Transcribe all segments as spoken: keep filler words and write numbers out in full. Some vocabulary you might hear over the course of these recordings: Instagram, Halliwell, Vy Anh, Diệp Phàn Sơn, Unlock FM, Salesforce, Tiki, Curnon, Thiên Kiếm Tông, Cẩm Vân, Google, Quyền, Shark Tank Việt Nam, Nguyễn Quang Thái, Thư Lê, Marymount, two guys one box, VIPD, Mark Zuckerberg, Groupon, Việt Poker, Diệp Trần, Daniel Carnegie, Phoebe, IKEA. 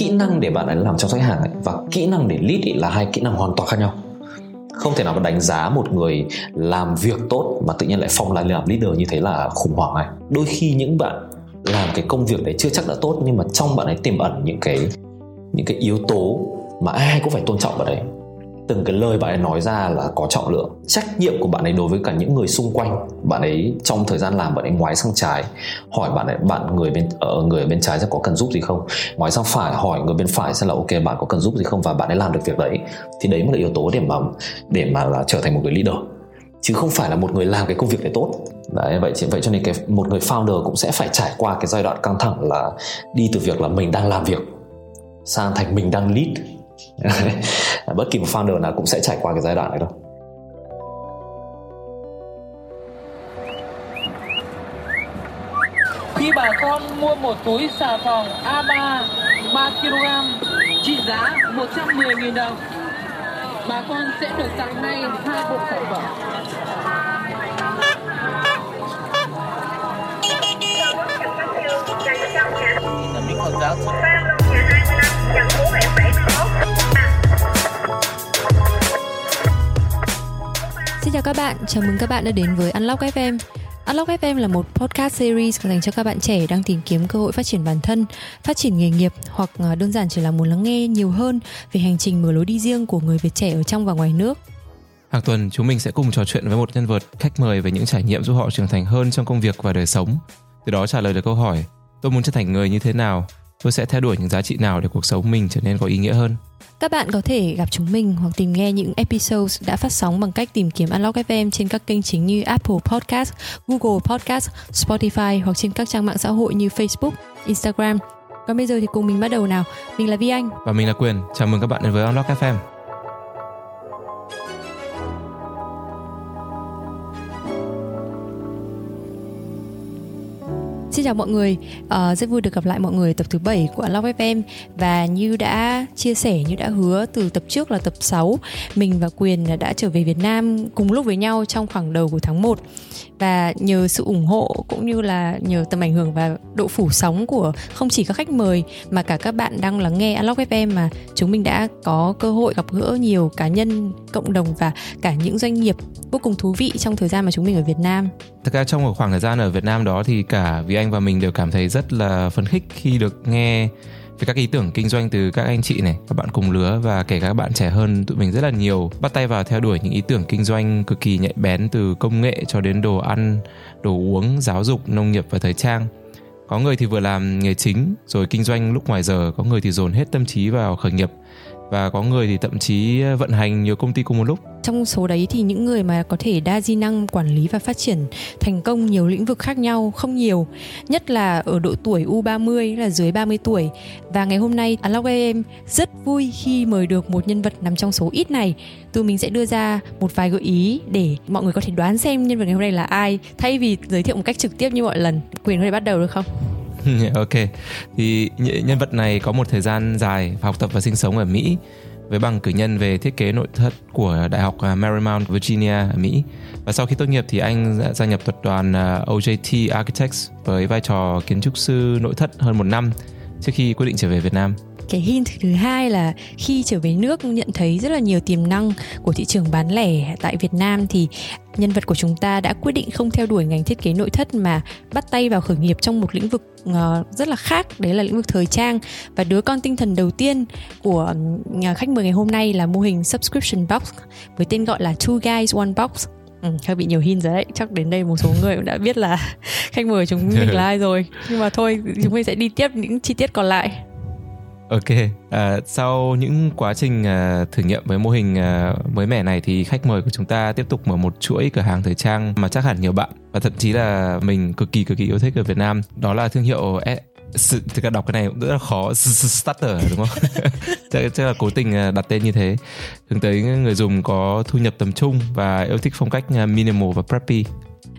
kỹ năng để bạn ấy làm trong khách hàng ấy, và kỹ năng để lead ấy là hai kỹ năng hoàn toàn khác nhau. Không thể nào mà đánh giá một người làm việc tốt mà tự nhiên lại phong lại làm leader, như thế là khủng hoảng này. Đôi khi những bạn làm cái công việc đấy chưa chắc đã tốt, nhưng mà trong bạn ấy tiềm ẩn những cái những cái yếu tố mà ai cũng phải tôn trọng bạn ấy. Từng cái lời bạn ấy nói ra là có trọng lượng. Trách nhiệm của bạn ấy đối với cả những người xung quanh. Bạn ấy trong thời gian làm bạn ấy ngoái sang trái, hỏi bạn ấy, bạn người bên ở người bên trái sẽ có cần giúp gì không. Ngoái sang phải, hỏi người bên phải xem là ok bạn có cần giúp gì không, và bạn ấy làm được việc đấy. Thì đấy mới là yếu tố để mà để mà là trở thành một người leader, chứ không phải là một người làm cái công việc đấy tốt. Đấy, vậy vậy cho nên cái một người founder cũng sẽ phải trải qua cái giai đoạn căng thẳng là đi từ việc là mình đang làm việc sang thành mình đang lead. Bất kỳ một founder nào cũng sẽ trải qua cái giai đoạn đấy thôi. Khi bà con mua một túi xà phòng a ba ba ki lô gam trị giá một trăm mười nghìn đồng, bà con sẽ được tặng ngay hai bộ sản phẩm. Xin chào các bạn, chào mừng các bạn đã đến với Unlock ép em. Unlock ép em là một podcast series dành cho các bạn trẻ đang tìm kiếm cơ hội phát triển bản thân, phát triển nghề nghiệp, hoặc đơn giản chỉ là muốn lắng nghe nhiều hơn về hành trình mở lối đi riêng của người Việt trẻ ở trong và ngoài nước. Hàng tuần chúng mình sẽ cùng trò chuyện với một nhân vật, khách mời về những trải nghiệm giúp họ trưởng thành hơn trong công việc và đời sống. Từ đó trả lời được câu hỏi, tôi muốn trở thành người như thế nào? Tôi sẽ theo đuổi những giá trị nào để cuộc sống mình trở nên có ý nghĩa hơn? Các bạn có thể gặp chúng mình hoặc tìm nghe những episodes đã phát sóng bằng cách tìm kiếm Unlock ép em trên các kênh chính như Apple Podcast, Google Podcast, Spotify, hoặc trên các trang mạng xã hội như Facebook, Instagram. Còn bây giờ thì cùng mình bắt đầu nào. Mình là Vy Anh. Và mình là Quyền. Chào mừng các bạn đến với Unlock ép em. Xin chào mọi người, uh, rất vui được gặp lại mọi người tập thứ bảy của Unlock ép em. Và như đã chia sẻ, như đã hứa từ tập trước là tập sáu, mình và Quyền đã trở về Việt Nam cùng lúc với nhau trong khoảng đầu của tháng một. Và nhờ sự ủng hộ cũng như là nhờ tầm ảnh hưởng và độ phủ sóng của không chỉ các khách mời mà cả các bạn đang lắng nghe Unlock ép em, mà chúng mình đã có cơ hội gặp gỡ nhiều cá nhân, cộng đồng và cả những doanh nghiệp vô cùng thú vị trong thời gian mà chúng mình ở Việt Nam. Thực ra trong khoảng thời gian ở Việt Nam đó thì cả Vy Anh và mình đều cảm thấy rất là phấn khích khi được nghe về các ý tưởng kinh doanh từ các anh chị này, các bạn cùng lứa và kể cả các bạn trẻ hơn tụi mình rất là nhiều, bắt tay vào theo đuổi những ý tưởng kinh doanh cực kỳ nhạy bén, từ công nghệ cho đến đồ ăn, đồ uống, giáo dục, nông nghiệp và thời trang. Có người thì vừa làm nghề chính rồi kinh doanh lúc ngoài giờ, có người thì dồn hết tâm trí vào khởi nghiệp, và có người thì thậm chí vận hành nhiều công ty cùng một lúc. Trong số đấy thì những người mà có thể đa di năng quản lý và phát triển thành công nhiều lĩnh vực khác nhau không nhiều, nhất là ở độ tuổi u ba mươi, là dưới ba mươi tuổi. Và ngày hôm nay Unlock ép em rất vui khi mời được một nhân vật nằm trong số ít này. Tụi mình sẽ đưa ra một vài gợi ý để mọi người có thể đoán xem nhân vật ngày hôm nay là ai, thay vì giới thiệu một cách trực tiếp như mọi lần. Quyền có thể bắt đầu được không? Ok, thì nhân vật này có một thời gian dài học tập và sinh sống ở Mỹ với bằng cử nhân về thiết kế nội thất của Đại học Marymount, Virginia ở Mỹ. Và sau khi tốt nghiệp thì anh gia nhập tập đoàn o gi ti Architects với vai trò kiến trúc sư nội thất hơn một năm trước khi quyết định trở về Việt Nam. Cái hint thứ hai là khi trở về nước nhận thấy rất là nhiều tiềm năng của thị trường bán lẻ tại Việt Nam thì nhân vật của chúng ta đã quyết định không theo đuổi ngành thiết kế nội thất mà bắt tay vào khởi nghiệp trong một lĩnh vực rất là khác, đấy là lĩnh vực thời trang. Và đứa con tinh thần đầu tiên của khách mời ngày hôm nay là mô hình subscription box với tên gọi là two guys one box. Ừ, hơi bị nhiều hint rồi đấy, chắc đến đây một số người cũng đã biết là khách mời chúng mình là ai rồi. Nhưng mà thôi, chúng mình sẽ đi tiếp những chi tiết còn lại. Ok, à, sau những quá trình à, thử nghiệm với mô hình à, mới mẻ này thì khách mời của chúng ta tiếp tục mở một chuỗi cửa hàng thời trang mà chắc hẳn nhiều bạn và thậm chí là mình cực kỳ cực kỳ yêu thích ở Việt Nam. Đó là thương hiệu S... S... Thực ra đọc cái này cũng rất là khó, Starter đúng không? chắc, chắc là cố tình đặt tên như thế, hướng tới người dùng có thu nhập tầm trung và yêu thích phong cách minimal và preppy.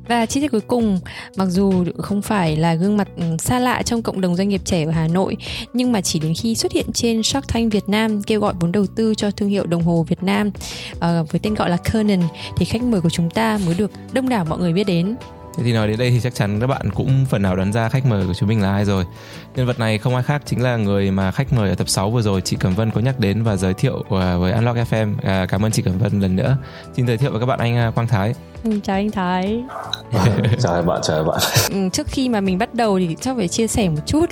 Và chi tiết cuối cùng, mặc dù không phải là gương mặt xa lạ trong cộng đồng doanh nghiệp trẻ ở Hà Nội, nhưng mà chỉ đến khi xuất hiện trên Shark Tank Việt Nam kêu gọi vốn đầu tư cho thương hiệu đồng hồ Việt Nam uh, với tên gọi là Curnon thì khách mời của chúng ta mới được đông đảo mọi người biết đến. Thế thì nói đến đây thì chắc chắn các bạn cũng phần nào đoán ra khách mời của chúng mình là ai rồi. Nhân vật này không ai khác chính là người mà khách mời ở tập sáu vừa rồi chị Cẩm Vân có nhắc đến và giới thiệu với Unlock ép em. À, cảm ơn chị Cẩm Vân lần nữa. Xin giới thiệu với các bạn anh Quang Thái. Chào anh Thái. Chào các bạn, chào các bạn. Trước khi mà mình bắt đầu thì chắc phải chia sẻ một chút,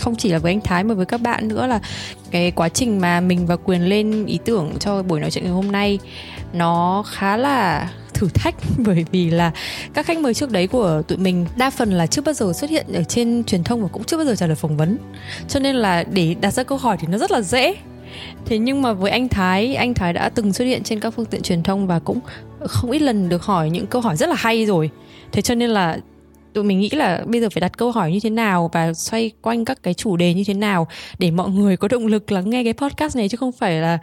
không chỉ là với anh Thái mà với các bạn nữa, là cái quá trình mà mình và Quyền lên ý tưởng cho buổi nói chuyện ngày hôm nay nó khá là thử thách, bởi vì là các khách mời trước đấy của tụi mình đa phần là chưa bao giờ xuất hiện ở trên truyền thông và cũng chưa bao giờ trả lời phỏng vấn, cho nên là để đặt ra câu hỏi thì nó rất là dễ. Thế nhưng mà với anh Thái, anh Thái đã từng xuất hiện trên các phương tiện truyền thông và cũng không ít lần được hỏi những câu hỏi rất là hay rồi. Thế cho nên là tụi mình nghĩ là bây giờ phải đặt câu hỏi như thế nào và xoay quanh các cái chủ đề như thế nào để mọi người có động lực lắng nghe cái podcast này, chứ không phải là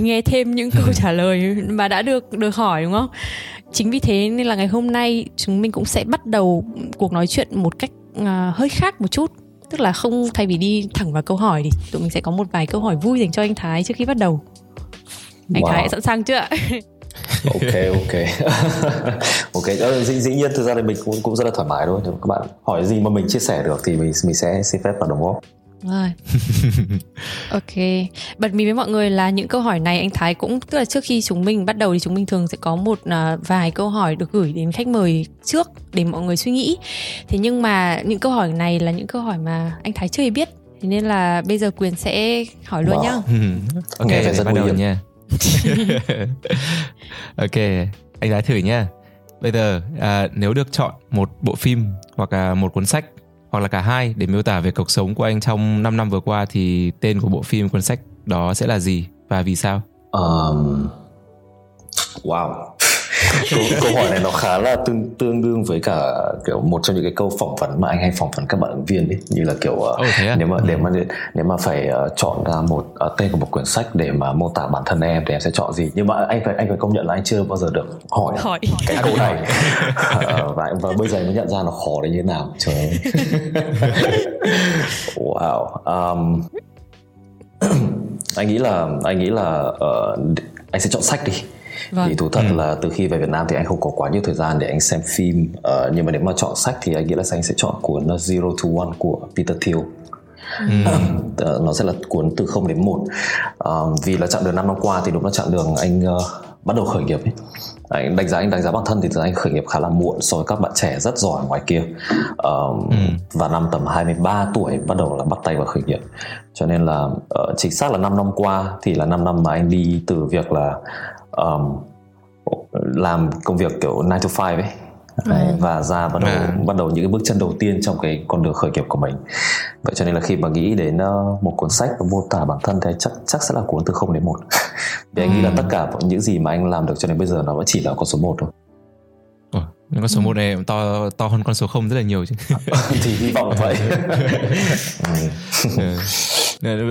nghe thêm những câu trả lời mà đã được được hỏi, đúng không? Chính vì thế nên là ngày hôm nay chúng mình cũng sẽ bắt đầu cuộc nói chuyện một cách uh, hơi khác một chút. Tức là không, thay vì đi thẳng vào câu hỏi thì tụi mình sẽ có một vài câu hỏi vui dành cho anh Thái trước khi bắt đầu. Anh wow. Thái sẵn sàng chưa ạ? ok ok ok dĩ, dĩ nhiên thực ra thì mình cũng cũng rất là thoải mái thôi. Nếu các bạn hỏi gì mà mình chia sẻ được thì mình mình sẽ xin phép vào đóng góp. Ok, bật mí với mọi người là những câu hỏi này anh Thái cũng, tức là trước khi chúng mình bắt đầu thì chúng mình thường sẽ có một vài câu hỏi được gửi đến khách mời trước để mọi người suy nghĩ. Thế nhưng mà những câu hỏi này là những câu hỏi mà anh Thái chưa hề biết, thế nên là bây giờ Quyền sẽ hỏi luôn wow. nhá. Ok, okay rất bắt đầu nha. Ok, anh Thái thử nha. Bây giờ à, nếu được chọn một bộ phim hoặc là một cuốn sách hoặc là cả hai để miêu tả về cuộc sống của anh trong năm năm vừa qua thì tên của bộ phim, cuốn sách đó sẽ là gì và vì sao? Um, wow câu, câu hỏi này nó khá là tương tương đương với cả kiểu một trong những cái câu phỏng vấn mà anh hay phỏng vấn các bạn ứng viên ấy, như là kiểu oh, à? nếu mà ừ. nếu mà nếu mà phải uh, chọn ra một uh, tên của một quyển sách để mà mô tả bản thân em thì em sẽ chọn gì. Nhưng mà anh phải anh phải công nhận là anh chưa bao giờ được hỏi, hỏi. cái câu này uh, và, và bây giờ mới nhận ra nó khó đến như thế nào. Trời ơi. Wow. Um, anh nghĩ là anh nghĩ là uh, anh sẽ chọn sách đi. Vâng. Thì thú thật ừ. là từ khi về Việt Nam thì anh không có quá nhiều thời gian để anh xem phim, uh, nhưng mà nếu mà chọn sách thì anh nghĩ là anh sẽ chọn cuốn Zero to One của Peter Thiel. ừ. uh, Nó sẽ là cuốn từ không đến một, uh, vì là chặng đường năm năm qua thì đúng là chặng đường anh uh, bắt đầu khởi nghiệp ấy. Anh đánh giá anh đánh giá bản thân thì anh khởi nghiệp khá là muộn so với các bạn trẻ rất giỏi ngoài kia. um, ừ. Và năm tầm hai mươi ba tuổi bắt đầu là bắt tay vào khởi nghiệp, cho nên là uh, chính xác là năm năm qua thì là năm năm mà anh đi từ việc là Um, làm công việc kiểu nine to five ấy, à. và ra bắt đầu, à. bắt đầu những cái bước chân đầu tiên trong cái con đường khởi nghiệp của mình. Vậy cho nên là khi mà nghĩ đến uh, một cuốn sách mô tả bản thân thì chắc, chắc sẽ là cuốn từ không đến một. Vì anh ừ. nghĩ là tất cả những gì mà anh làm được cho đến bây giờ nó vẫn chỉ là con số một thôi. Ủa, nhưng con số một này to, to hơn con số không rất là nhiều chứ. Thì hy vọng vậy.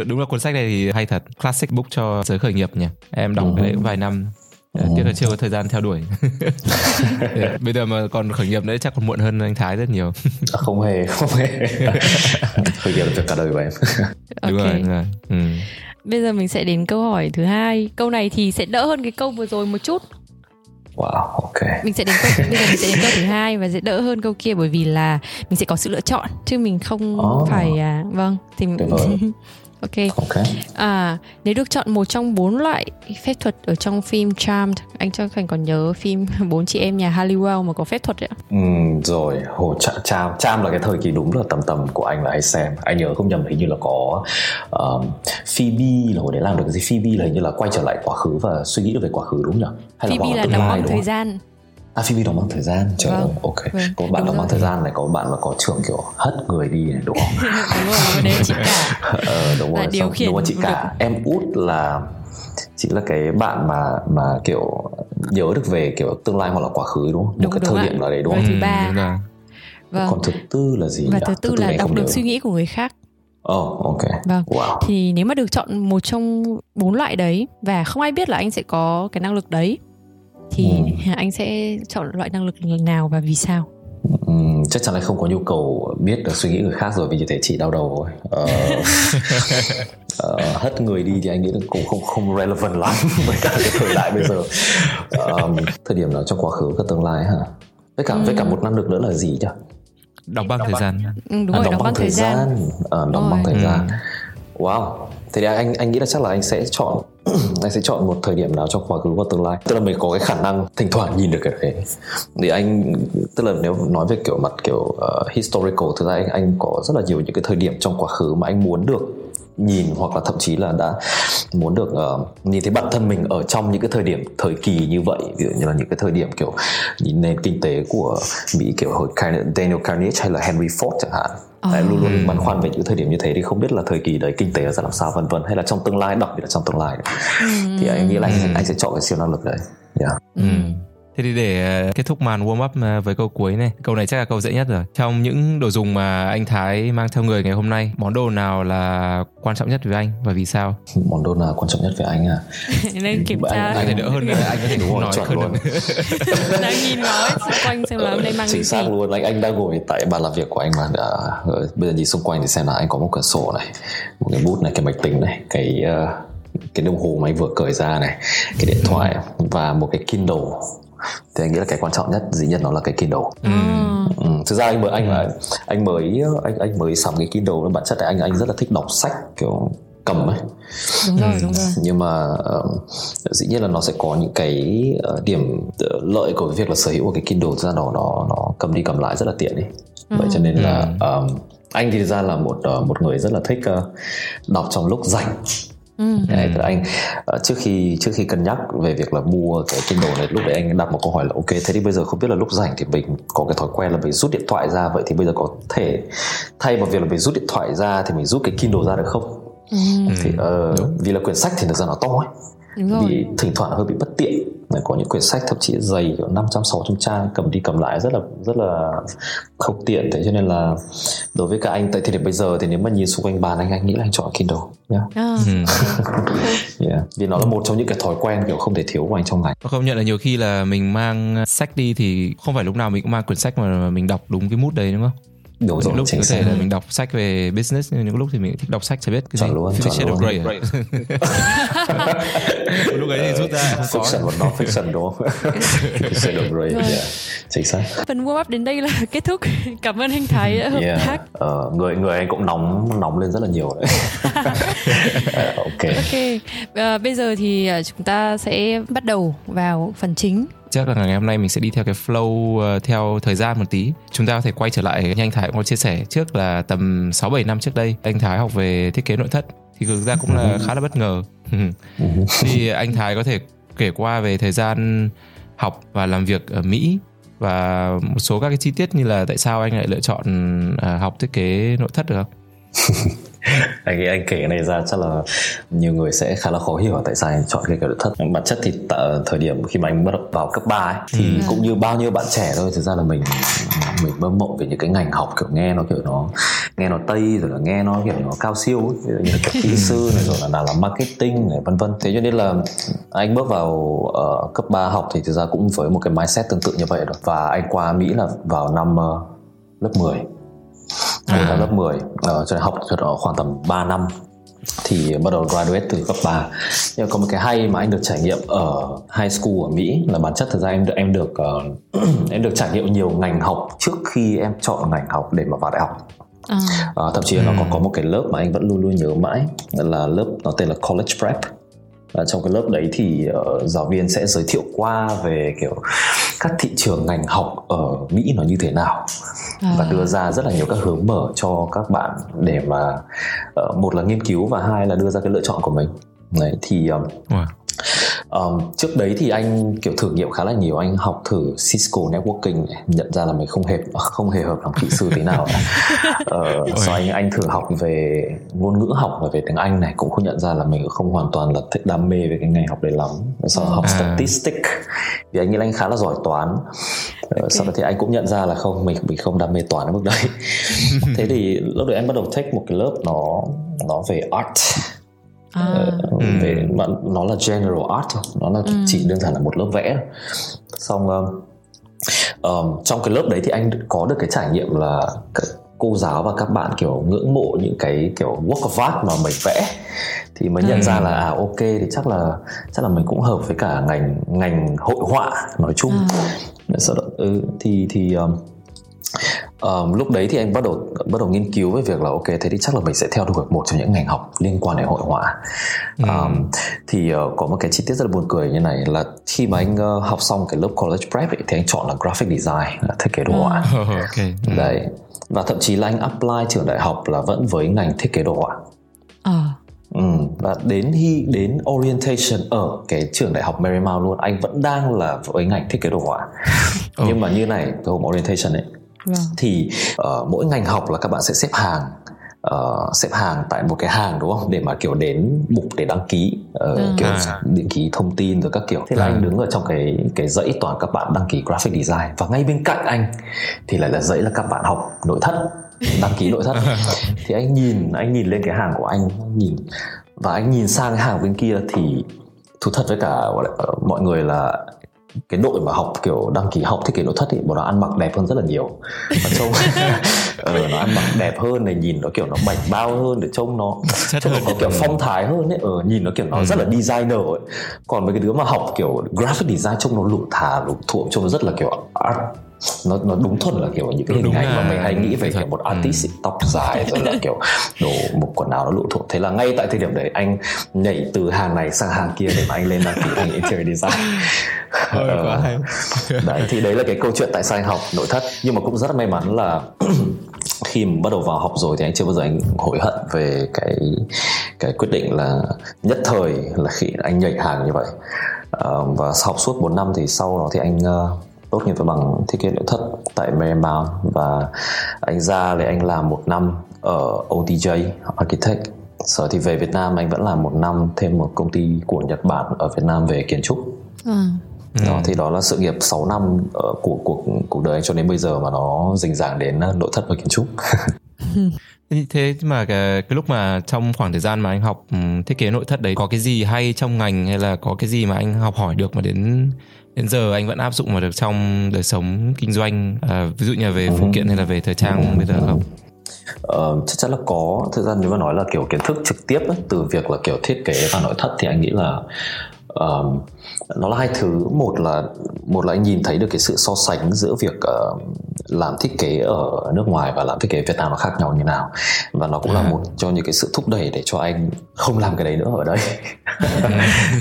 Đúng là cuốn sách này thì hay thật, classic book cho giới khởi nghiệp nhỉ. Em đọc cái đấy cũng vài năm, tiếc là chưa có thời gian theo đuổi. Bây giờ mà còn khởi nghiệp đấy chắc còn muộn hơn anh Thái rất nhiều. Không hề, không hề. Khởi nghiệp cho cả đời của em. Đúng okay. rồi, đúng rồi. Ừ. Bây giờ mình sẽ đến câu hỏi thứ hai. Câu này thì sẽ đỡ hơn cái câu vừa rồi một chút. Wow, ok. Mình sẽ đến câu, bây giờ mình sẽ đến câu thứ hai và sẽ đỡ hơn câu kia, bởi vì là mình sẽ có sự lựa chọn chứ mình không oh. phải à, vâng thì mình... Ok. Ok. À, nếu được chọn một trong bốn loại phép thuật ở trong phim Charmed, anh cho Khánh còn nhớ phim bốn chị em nhà Halliwell mà có phép thuật đấy ạ? Ừ, rồi, hồ Charmed, Charmed là cái thời kỳ đúng là tầm tầm của anh là hay xem. Anh nhớ không nhầm hình như là có um, Phoebe là hồi đấy làm được cái gì? Phoebe là hình như là quay trở lại quá khứ và suy nghĩ được về quá khứ đúng không nhỉ? Hay Phoebe là, là đóng băng thời gian. À, Phoebe đóng băng thời gian, trời ơi, vâng. ok. Vâng. Có bạn đóng băng thời gian này, có bạn mà có trường kiểu hất người đi này, đúng không? Đúng rồi, đấy chị cả. Ờ, đúng rồi, xong, đúng rồi chị cả. Được. Em út là chị là cái bạn mà mà kiểu nhớ được về kiểu tương lai hoặc là quá khứ đúng không? Đúng, một cái đúng thời điểm nào đấy đúng không? Thứ ba. Vâng. Còn thứ tư là gì? Và thứ tư là đọc được suy nghĩ của người khác. Oh, ok. Vâng. Wow. Thì nếu mà được chọn một trong bốn loại đấy và không ai biết là anh sẽ có cái năng lực đấy, thì ừ. anh sẽ chọn loại năng lực nào và vì sao? Ừ, chắc chắn là không có nhu cầu biết được suy nghĩ người khác rồi, vì như thế chỉ đau đầu rồi. Ờ, ờ, hất người đi thì anh nghĩ là cũng không không relevant lắm với cả cái thời đại bây giờ. Ờ, thời điểm nào trong quá khứ và tương lai hả? với cả ừ. với cả một năm được nữa là gì chứ? Đóng băng thời gian. Ừ, đúng à, rồi, đóng, đóng băng thời gian. gian. À, đóng rồi. băng thời ừ. gian. Wow. Thế thì anh anh nghĩ là chắc là anh sẽ chọn anh sẽ chọn một thời điểm nào trong quá khứ và tương lai. Tức là mình có cái khả năng thỉnh thoảng nhìn được cái đấy. Thì anh tức là nếu nói về kiểu mặt kiểu uh, historical, thực ra anh, anh có rất là nhiều những cái thời điểm trong quá khứ mà anh muốn được nhìn, hoặc là thậm chí là đã muốn được uh, nhìn thấy bản thân mình ở trong những cái thời điểm thời kỳ như vậy, ví dụ như là những cái thời điểm kiểu nhìn nền kinh tế của Mỹ kiểu hồi Daniel Carnegie hay là Henry Ford chẳng hạn. Đấy, luôn luôn băn khoăn về những thời điểm như thế thì không biết là thời kỳ đấy kinh tế ra làm sao vân vân, hay là trong tương lai, đặc biệt là trong tương lai thì anh nghĩ là anh, anh sẽ chọn cái siêu năng lực đấy. Yeah. Ừ. Thế thì để kết thúc màn warm up với câu cuối này, câu này chắc là câu dễ nhất rồi. Trong những đồ dùng mà anh Thái mang theo người ngày hôm nay, món đồ nào là quan trọng nhất với anh và vì sao? Món đồ nào quan trọng nhất với anh à? Nên kiểm tra. Anh, anh, anh đỡ hơn nữa, anh có thể đúng nói chuẩn luôn. Đang nhìn nói xung quanh xem là hôm nay mang gì. Chính xác luôn, anh anh đang ngồi tại bàn làm việc của anh mà đã, bây giờ nhìn xung quanh thì xem là anh có một quyển sổ này, một cái bút này, cái máy tính này, cái uh, cái đồng hồ mà anh vừa cởi ra này, cái điện thoại và một cái Kindle. Thì anh nghĩ là cái quan trọng nhất, dĩ nhất nó là cái Kindle. Ừ. Ừ, thực ra anh mới anh là anh mới anh anh mới sắm cái Kindle, bản chất là anh anh rất là thích đọc sách kiểu cầm ấy. Đúng rồi, ừ. đúng rồi. Nhưng mà uh, dĩ nhiên là nó sẽ có những cái uh, điểm uh, lợi của việc là sở hữu của cái Kindle, ra đó nó nó cầm đi cầm lại rất là tiện đi. Vậy ừ. cho nên là uh, anh thì ra là một uh, một người rất là thích uh, đọc trong lúc rảnh. Ừ. Đấy, thì anh trước khi trước khi cân nhắc về việc là mua cái Kindle này, lúc đấy anh đặt một câu hỏi là ok, thế thì bây giờ không biết là lúc rảnh thì mình có cái thói quen là mình rút điện thoại ra, vậy thì bây giờ có thể thay vào việc là mình rút điện thoại ra thì mình rút cái Kindle ra được không? Ừ. Thì, uh, vì là quyển sách thì thực ra nó to ấy, vì thỉnh thoảng hơi bị bất tiện. Mà có những quyển sách thậm chí dày kiểu năm trăm sáu trăm trang, cầm đi cầm lại rất là rất là không tiện. Thế cho nên là đối với các anh tại thời điểm bây giờ thì nếu mà nhìn xung quanh bàn, anh anh nghĩ là anh chọn Kindle nhá. Yeah. Oh. Yeah. Vì nó là một trong những cái thói quen kiểu không thể thiếu của anh trong ngày. Tôi công nhận là nhiều khi là mình mang sách đi thì không phải lúc nào mình cũng mang quyển sách mà mình đọc đúng cái mood đấy, đúng không? Đúng rồi, lúc có thể là mình đọc sách về business, nhưng những lúc thì mình thích đọc sách chả biết cái gì. Luôn, fiction of Grey. Lúc ấy thì rút ra fiction và non fiction đó. Fiction of Grey. Yeah. Chính xác. Phần warm up đến đây là kết thúc. Cảm ơn anh Thái đã hợp yeah. tác. Ờ, người người anh cũng nóng nóng lên rất là nhiều đấy. Ok. Ok. À, bây giờ thì chúng ta sẽ bắt đầu vào phần chính. Chắc là ngày hôm nay mình sẽ đi theo cái flow uh, theo thời gian một tí. Chúng ta có thể quay trở lại như anh Thái cũng có chia sẻ trước là tầm sáu bảy năm trước đây, anh Thái học về thiết kế nội thất thì thực ra cũng là khá là bất ngờ. Thì anh Thái có thể kể qua về thời gian học và làm việc ở Mỹ và một số các cái chi tiết như là tại sao anh lại lựa chọn uh, học thiết kế nội thất được không? anh anh kể cái này ra chắc là nhiều người sẽ khá là khó hiểu tại sao anh chọn cái kiểu nội thất. Bản chất thì t- thời điểm khi mà anh bắt đầu vào cấp ba ấy, thì ừ. cũng như bao nhiêu bạn trẻ thôi, thực ra là mình mình mơ mộng về những cái ngành học kiểu nghe nó kiểu nó nghe nó tây, rồi là nghe nó kiểu nó cao siêu ấy, như là kiểu kỹ sư này, rồi là nào là marketing này vân vân. Thế cho nên là anh bước vào uh, cấp ba học thì thực ra cũng với một cái mindset tương tự như vậy đó. Và anh qua Mỹ là vào năm uh, lớp mười. Hồi à. lớp mười, ờ, cho nên học cho nó khoảng tầm ba năm thì bắt đầu graduate từ cấp ba. Nhưng có một cái hay mà anh được trải nghiệm ở high school ở Mỹ là bản chất thực ra em được em được uh, em được trải nghiệm nhiều ngành học trước khi em chọn ngành học để mà vào đại học. À. À, thậm chí ừ. nó còn có một cái lớp mà anh vẫn luôn luôn nhớ mãi là lớp nó tên là college prep. À, trong cái lớp đấy thì uh, giáo viên sẽ giới thiệu qua về kiểu các thị trường ngành học ở Mỹ nó như thế nào à. và đưa ra rất là nhiều các hướng mở cho các bạn để mà uh, một là nghiên cứu và hai là đưa ra cái lựa chọn của mình. Đấy, thì um, wow. um, trước đấy thì anh kiểu thử nghiệm khá là nhiều. Anh học thử Cisco networking, nhận ra là mình không hề không hề hợp làm kỹ sư thế nào. uh, sau anh anh thử học về ngôn ngữ học và về tiếng Anh này, cũng không nhận ra là mình không hoàn toàn là thích đam mê về cái ngành học đấy lắm. Sau đó học à. statistics vì anh nghĩ là anh khá là giỏi toán. Okay. Sau đó thì anh cũng nhận ra là không, mình mình không đam mê toán ở mức đấy. Thế thì lúc đấy anh bắt đầu take một cái lớp nó nó về art. À. Về, nó là general art, nó là ừ. chỉ đơn giản là một lớp vẽ. Xong um, trong cái lớp đấy thì anh có được cái trải nghiệm là cô giáo và các bạn kiểu ngưỡng mộ những cái kiểu work of art mà mình vẽ, thì mới nhận ừ. ra là à ok thì chắc là chắc là mình cũng hợp với cả ngành ngành hội họa nói chung. ừ. Sau đó ừ, thì thì um, um, lúc đấy thì anh bắt đầu bắt đầu nghiên cứu với việc là ok thế thì chắc là mình sẽ theo đuổi một trong những ngành học liên quan đến hội họa. ừ. um, thì uh, có một cái chi tiết rất là buồn cười như này là khi mà anh uh, học xong cái lớp college prep ấy, thì anh chọn là graphic design, là thiết kế đồ họa. ừ. okay. ừ. Đấy, và thậm chí là anh apply trường đại học là vẫn với ngành thiết kế đồ họa. Ờ. Ừ, và đến hi, đến orientation ở cái trường đại học Marymount luôn, anh vẫn đang là với ngành thiết kế đồ họa. ừ. Nhưng mà như này, cái hôm orientation ấy, yeah. thì uh, mỗi ngành học là các bạn sẽ xếp hàng, uh, xếp hàng tại một cái hàng đúng không, để mà kiểu đến mục để đăng ký, uh, yeah. kiểu à. đăng ký thông tin rồi các kiểu. Thế là yeah. anh đứng ở trong cái cái dãy toàn các bạn đăng ký graphic design, và ngay bên cạnh anh thì lại là dãy là các bạn học nội thất, đăng ký nội thất. Thì anh nhìn anh nhìn lên cái hàng của anh, anh nhìn và anh nhìn sang cái hàng bên kia, thì thú thật với cả mọi người là cái đội mà học kiểu đăng ký học thiết kế nội thất thì bọn nó ăn mặc đẹp hơn rất là nhiều, và trông ừ, nó ăn mặc đẹp hơn này, nhìn nó kiểu nó bảnh bao hơn, để trông nó trông nó kiểu phong thái hơn ấy, ừ, nhìn nó kiểu nó ừ. rất là designer ấy. Còn mấy cái đứa mà học kiểu graphic design trông nó lủng thả lủng thuộm, trông nó rất là kiểu art, nó nó đúng thuần là kiểu những cái hình ảnh mà mình hay nghĩ về kiểu một artist ừ. tóc dài rồi là kiểu đồ một quần áo nó lụ thuộc. Thế là ngay tại thời điểm đấy anh nhảy từ hàng này sang hàng kia để mà anh lên đăng ký ngành interior design. Ôi, ờ, quá hay. Đấy, thì đấy là cái câu chuyện tại sao anh học nội thất. Nhưng mà cũng rất may mắn là khi mà bắt đầu vào học rồi thì anh chưa bao giờ anh hối hận về cái cái quyết định là nhất thời là khi anh nhảy hàng như vậy. Ờ, và học suốt bốn năm thì sau đó thì anh uh, tốt nghiệp với bằng thiết kế nội thất tại Marymount, và anh ra thì anh làm một năm ở ô jê tê Architects. Sau thì về Việt Nam anh vẫn làm một năm thêm một công ty của Nhật Bản ở Việt Nam về kiến trúc. Ừ. Đó, thì đó là sự nghiệp sáu năm của cuộc cuộc đời anh cho đến bây giờ mà nó dính dáng đến nội thất và kiến trúc. Thế mà cái, cái lúc mà trong khoảng thời gian mà anh học thiết kế nội thất đấy, có cái gì hay trong ngành hay là có cái gì mà anh học hỏi được mà đến đến giờ anh vẫn áp dụng vào được trong đời sống kinh doanh, à, ví dụ như là về phụ kiện hay là về thời trang bây giờ không? Ờ, chắc chắn là có. Thực ra nếu mà nói là kiểu kiến thức trực tiếp ấy, từ việc là kiểu thiết kế và nội thất thì anh nghĩ là um, nó là hai thứ. Một là một là anh nhìn thấy được cái sự so sánh giữa việc uh, làm thiết kế ở nước ngoài và làm thiết kế Việt Nam nó khác nhau như nào, và nó cũng là một cho những cái sự thúc đẩy để cho anh không làm cái đấy nữa ở đây.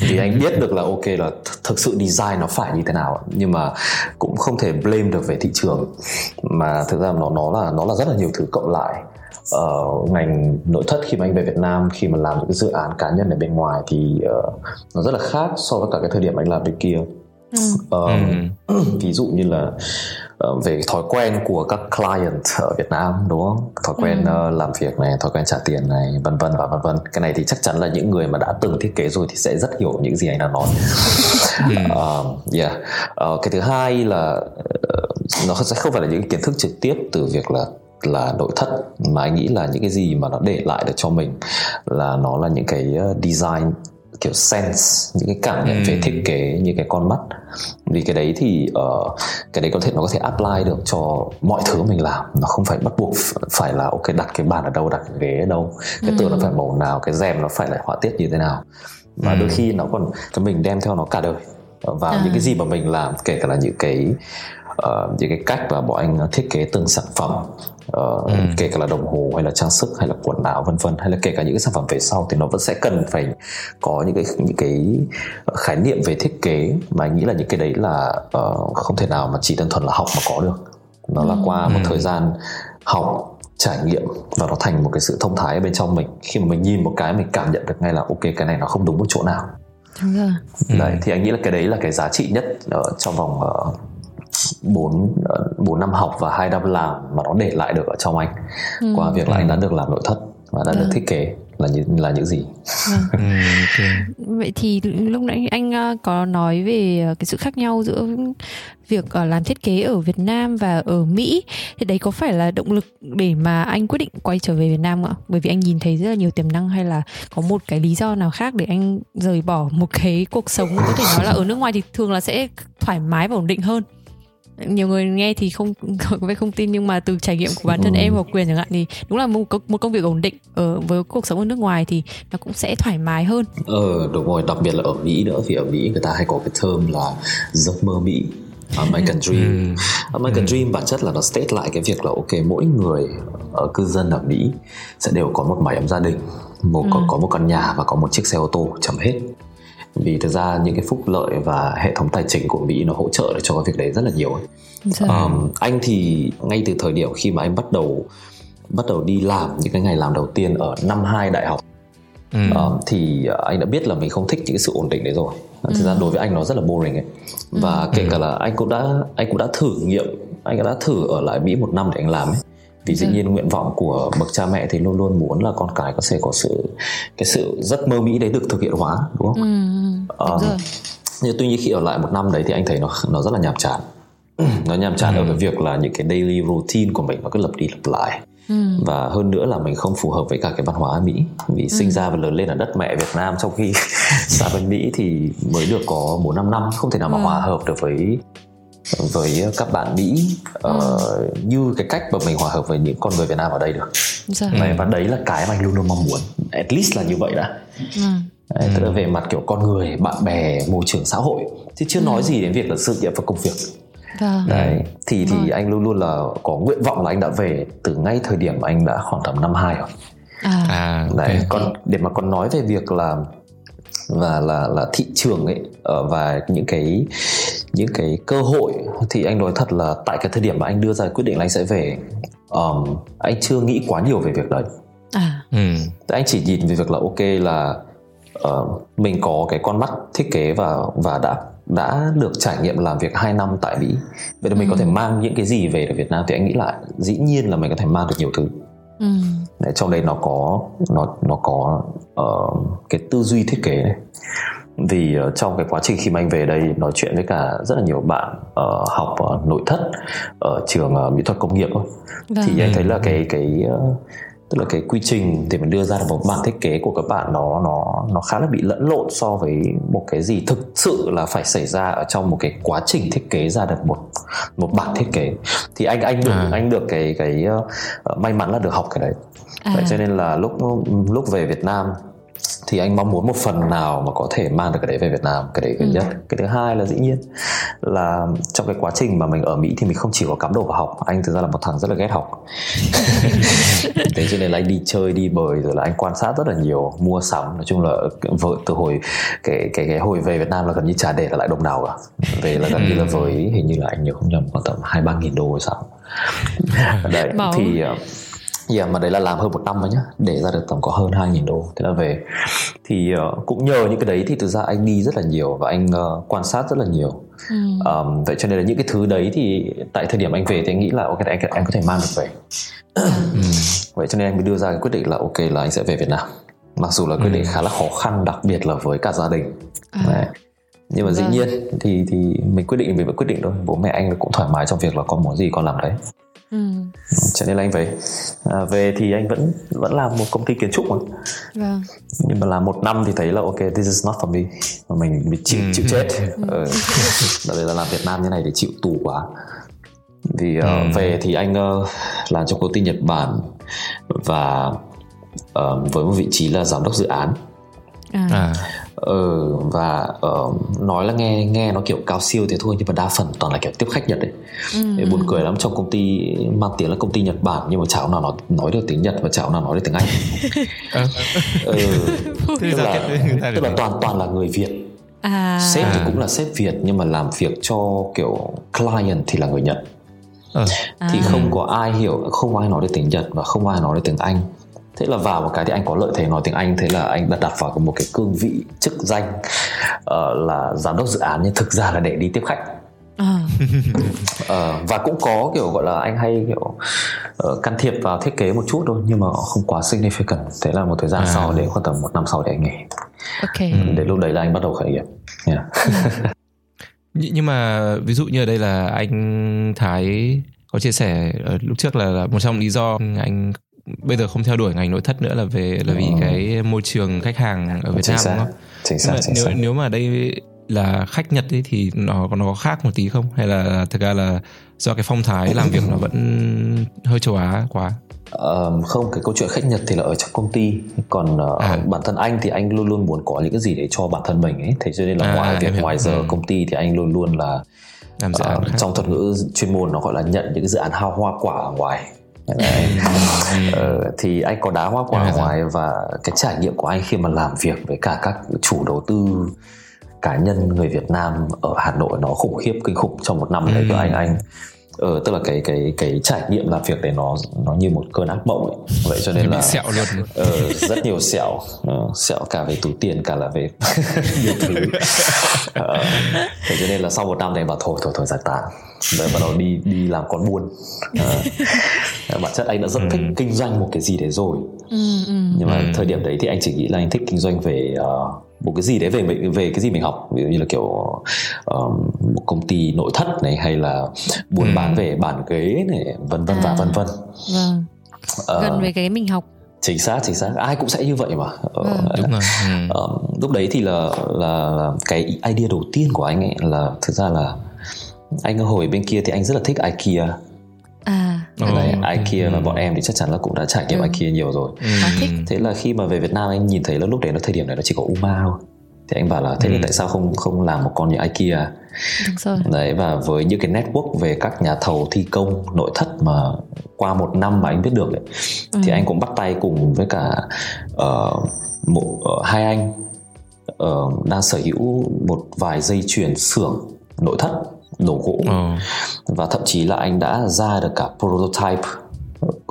Thì anh biết được là ok là thực sự design nó phải như thế nào, nhưng mà cũng không thể blame được về thị trường, mà thực ra nó nó là nó là rất là nhiều thứ cộng lại. Ở uh, ngành nội thất khi mà anh về Việt Nam, khi mà làm những cái dự án cá nhân ở bên ngoài thì uh, nó rất là khác so với cả cái thời điểm anh làm bên kia. ừ. Um, ừ. Ví dụ như là uh, về thói quen của các client ở Việt Nam đúng không? Thói quen ừ. uh, làm việc này, thói quen trả tiền này, vân vân và vân vân. Cái này thì chắc chắn là những người mà đã từng thiết kế rồi thì sẽ rất hiểu những gì anh đang nói. uh, yeah. uh, Cái thứ hai là uh, nó sẽ không phải là những kiến thức trực tiếp từ việc là là nội thất, mà anh nghĩ là những cái gì mà nó để lại được cho mình là nó là những cái design kiểu sense, những cái cảm nhận ừ. về thiết kế, như cái con mắt. Vì cái đấy thì uh, cái đấy có thể nó có thể apply được cho mọi thứ mình làm. Nó không phải bắt buộc phải là ok đặt cái bàn ở đâu, đặt cái ghế ở đâu, cái ừ. tường nó phải màu nào, cái rèm nó phải là họa tiết như thế nào. Và ừ. đôi khi nó còn cái mình đem theo nó cả đời vào à. những cái gì mà mình làm, kể cả là những cái Uh, những cái cách mà bọn anh thiết kế từng sản phẩm, uh, ừ. kể cả là đồng hồ hay là trang sức hay là quần áo vân vân, hay là kể cả những cái sản phẩm về sau thì nó vẫn sẽ cần phải có những cái những cái khái niệm về thiết kế, mà anh nghĩ là những cái đấy là uh, không thể nào mà chỉ đơn thuần là học mà có được. Nó ừ. là qua một ừ. thời gian học, trải nghiệm, và nó thành một cái sự thông thái ở bên trong mình. Khi mà mình nhìn một cái mình cảm nhận được ngay là ok cái này nó không đúng một chỗ nào. Đúng rồi. Đấy, ừ. thì anh nghĩ là cái đấy là cái giá trị nhất ở trong vòng uh, bốn bốn năm học và hai năm làm mà nó để lại được ở trong anh ừ. qua việc là anh đã được làm nội thất và đã ừ. được thiết kế là những là những gì. ừ. okay. Vậy thì lúc nãy anh có nói về cái sự khác nhau giữa việc làm thiết kế ở Việt Nam và ở Mỹ, thì đấy có phải là động lực để mà anh quyết định quay trở về Việt Nam không ạ? Bởi vì anh nhìn thấy rất là nhiều tiềm năng, hay là có một cái lý do nào khác để anh rời bỏ một cái cuộc sống có thể nói là ở nước ngoài thì thường là sẽ thoải mái và ổn định hơn? nhiều người nghe thì không có vẻ không tin, nhưng mà từ trải nghiệm của bản thân ừ. em hoặc Quyền chẳng hạn thì đúng là một, một công việc ổn định ở với cuộc sống ở nước ngoài thì nó cũng sẽ thoải mái hơn. Ờ đúng rồi, đặc biệt là ở Mỹ nữa, thì ở Mỹ người ta hay có cái term là giấc mơ Mỹ, American Dream. American Dream bản chất là nó state lại cái việc là ok, mỗi người ở cư dân ở Mỹ sẽ đều có một mái ấm gia đình, một ừ. có, có một căn nhà và có một chiếc xe ô tô, chấm hết. Vì thực ra những cái phúc lợi và hệ thống tài chính của Mỹ nó hỗ trợ được cho cái việc đấy rất là nhiều ấy. Um, anh thì ngay từ thời điểm khi mà anh bắt đầu bắt đầu đi làm, những cái ngày làm đầu tiên ở năm hai đại học ừ. um, thì anh đã biết là mình không thích những cái sự ổn định đấy rồi. Thực ừ. ra đối với anh nó rất là boring ấy. Và ừ. kể cả là anh cũng đã anh cũng đã thử nghiệm, anh đã thử ở lại Mỹ một năm để anh làm ấy. Vì dĩ nhiên nguyện vọng của bậc cha mẹ thì luôn luôn muốn là con cái có thể có sự cái sự giấc mơ Mỹ đấy được thực hiện hóa, đúng không? Ừ, đúng um, nhưng tuy nhiên khi ở lại một năm đấy thì anh thấy nó nó rất là nhàm chán. Nó nhàm chán ừ. ở cái việc là những cái daily routine của mình nó cứ lặp đi lặp lại. Ừ. Và hơn nữa là mình không phù hợp với cả cái văn hóa Mỹ. Vì ừ. sinh ra và lớn lên ở đất mẹ Việt Nam, trong khi sang bên Mỹ thì mới được có bốn năm năm, không thể nào mà ừ. hòa hợp được với với các bạn Mỹ ừ. uh, như cái cách mà mình hòa hợp với những con người Việt Nam ở đây được. Dạ. Đấy, và đấy là cái mà anh luôn luôn mong muốn, at least là như vậy đã. Ừ. Đấy, tức là về mặt kiểu con người, bạn bè, môi trường xã hội, chứ chưa ừ. nói gì đến việc là sự nghiệp và công việc. Dạ. Đấy, thì thì ừ. anh luôn luôn là có nguyện vọng là anh đã về từ ngay thời điểm anh đã khoảng tầm năm hai rồi. À. À, đấy, okay. Còn để mà còn nói về việc là và là là thị trường ấy và những cái những cái cơ hội thì anh nói thật là tại cái thời điểm mà anh đưa ra quyết định là anh sẽ về, um, anh chưa nghĩ quá nhiều về việc đấy. À. Ừ. Anh chỉ nhìn về việc là ok là uh, mình có cái con mắt thiết kế và và đã đã được trải nghiệm làm việc hai năm tại Mỹ, vậy là mình ừ. có thể mang những cái gì về ở Việt Nam, thì anh nghĩ lại dĩ nhiên là mình có thể mang được nhiều thứ. Ừ. Đấy, trong đấy nó có nó nó có uh, cái tư duy thiết kế này. Vì uh, trong cái quá trình khi mà anh về đây nói chuyện với cả rất là nhiều bạn uh, học uh, nội thất ở trường uh, mỹ thuật công nghiệp thôi. Vâng. Thì anh thấy là cái cái uh, tức là cái quy trình để mình đưa ra một bản thiết kế của các bạn nó nó nó khá là bị lẫn lộn so với một cái gì thực sự là phải xảy ra ở trong một cái quá trình thiết kế ra được một một bản thiết kế. Thì anh anh được à. anh được cái cái uh, may mắn là được học cái đấy. À. Vậy cho nên là lúc lúc về Việt Nam thì anh mong muốn một phần nào mà có thể mang được cái đấy về Việt Nam, cái đấy cái ừ. nhất. Cái thứ hai là dĩ nhiên là trong cái quá trình mà mình ở Mỹ thì mình không chỉ có cắm đầu vào học, anh thực ra là một thằng rất là ghét học. Thế cho nên là anh đi chơi, đi bời, rồi là anh quan sát rất là nhiều, mua sắm, nói chung là vợ từ hồi cái cái cái hồi về Việt Nam là gần như chả để là lại đồng nào cả. Về là gần ừ. như là với hình như là anh nhớ không nhầm khoảng tầm hai ba nghìn đô hay sao. Đấy, Màu. thì yeah, mà đấy là làm hơn một năm rồi nhá, để ra được tầm có hơn hai nghìn đô. Thế là về thì uh, cũng nhờ những cái đấy thì thực ra anh đi rất là nhiều và anh uh, quan sát rất là nhiều. ừ. um, Vậy cho nên là những cái thứ đấy thì tại thời điểm anh về thì anh nghĩ là ok, anh, anh có thể mang được về. ừ. Vậy cho nên anh mới đưa ra cái quyết định là ok là anh sẽ về Việt Nam. Mặc dù là quyết định ừ. khá là khó khăn, đặc biệt là với cả gia đình. à. Đấy. Nhưng mà dĩ nhiên thì, thì mình quyết định, mình vẫn quyết định thôi. Bố mẹ anh cũng thoải mái trong việc là con muốn gì con làm đấy. Ừ. Cho nên là anh về à, về thì anh vẫn vẫn làm một công ty kiến trúc mà. Vâng. Nhưng mà làm một năm thì thấy là ok, this is not for me, mà mình mình chịu ừ. chịu chết. ừ. Đấy là làm Việt Nam như này thì chịu tù quá. Thì uh, ừ. về thì anh uh, làm trong công ty Nhật Bản và uh, với một vị trí là giám đốc dự án. À. À. Ừ, và uh, nói là nghe nghe nó kiểu cao siêu thế thôi, nhưng mà đa phần toàn là kiểu tiếp khách Nhật ấy. ừ. Buồn cười lắm, trong công ty mang tiếng là công ty Nhật Bản nhưng mà chả nào nó nói được tiếng Nhật và chả nào nói được tiếng Anh. ừ, tức là tức là toàn toàn là người Việt. à. Sếp thì cũng là sếp Việt nhưng mà làm việc cho kiểu client thì là người Nhật. à. Thì không có ai hiểu, không ai nói được tiếng Nhật và không ai nói được tiếng Anh. Thế là vào một cái thì anh có lợi thế nói tiếng Anh, thế là anh đặt đặt vào một cái cương vị chức danh uh, là giám đốc dự án nhưng thực ra là để đi tiếp khách. à. uh, Và cũng có kiểu gọi là anh hay kiểu uh, can thiệp vào thiết kế một chút thôi, nhưng mà không quá significant. Thế là một thời gian à. sau, đến khoảng tầm một năm sau thì anh nghỉ. okay. uh, Đến lúc đấy là anh bắt đầu khởi nghiệp. yeah. Nhưng mà ví dụ như ở đây là anh Thái có chia sẻ lúc trước là một trong lý do anh bây giờ không theo đuổi ngành nội thất nữa là về là vì ừ. cái môi trường khách hàng ở Việt Nam, đúng không? Chính xác, chính xác. Nếu, nếu mà ở đây là khách Nhật ấy thì nó, nó có khác một tí không? Hay là thực ra là do cái phong thái làm việc nó vẫn hơi châu Á quá? Um, không, cái câu chuyện khách Nhật thì là ở trong công ty. Còn uh, à. bản thân anh thì anh luôn luôn muốn có những cái gì để cho bản thân mình ấy. Thế cho nên là à, ngoài việc ngoài giờ ừ. công ty thì anh luôn luôn là làm dự án uh, trong thuật ngữ chuyên môn nó gọi là nhận những cái dự án hao hoa quả ở ngoài. ờ, thì anh có đá hoa quả ở ngoài. Và cái trải nghiệm của anh khi mà làm việc với cả các chủ đầu tư cá nhân người Việt Nam ở Hà Nội nó khủng khiếp, kinh khủng trong một năm đấy ừ. của anh anh ờ, tức là cái cái cái trải nghiệm làm việc đấy nó nó như một cơn ác mộng ấy. Vậy cho nên là sẹo luôn. Ờ, rất nhiều sẹo, sẹo cả về túi tiền cả là về nhiều thứ. ờ, thế cho nên là sau một năm này mà thôi thôi thôi giải tán, rồi bắt đầu đi đi làm con buôn. Ờ, bản chất anh đã rất thích kinh doanh một cái gì đấy rồi, nhưng mà thời điểm đấy thì anh chỉ nghĩ là anh thích kinh doanh về uh, một cái gì đấy về mình, về cái gì mình học, ví dụ như là kiểu um, một công ty nội thất này, hay là buôn ừ. bán về bàn ghế này, vân vân à, và vân vân. Vâng. Uh, gần về cái mình học. Chính xác, chính xác. Ai cũng sẽ như vậy mà. Vâng. Uh, Đúng rồi. Ừ. Uh, lúc đấy thì là, là là cái idea đầu tiên của anh ấy là thực ra là anh hồi bên kia thì anh rất là thích IKEA. À. Thế này, oh, IKEA ừ. và bọn em thì chắc chắn là cũng đã trải nghiệm ừ. IKEA nhiều rồi. ừ. Thế là khi mà về Việt Nam anh nhìn thấy là lúc đấy nó thời điểm này nó chỉ có Uma thôi. Thì anh bảo là thế ừ. là tại sao không không làm một con như IKEA. Đúng rồi. Đấy, và với những cái network về các nhà thầu thi công nội thất mà qua một năm mà anh biết được ấy, ừ. thì anh cũng bắt tay cùng với cả uh, một, uh, hai anh uh, đang sở hữu một vài dây chuyền xưởng nội thất đồ gỗ. ừ. Và thậm chí là anh đã ra được cả prototype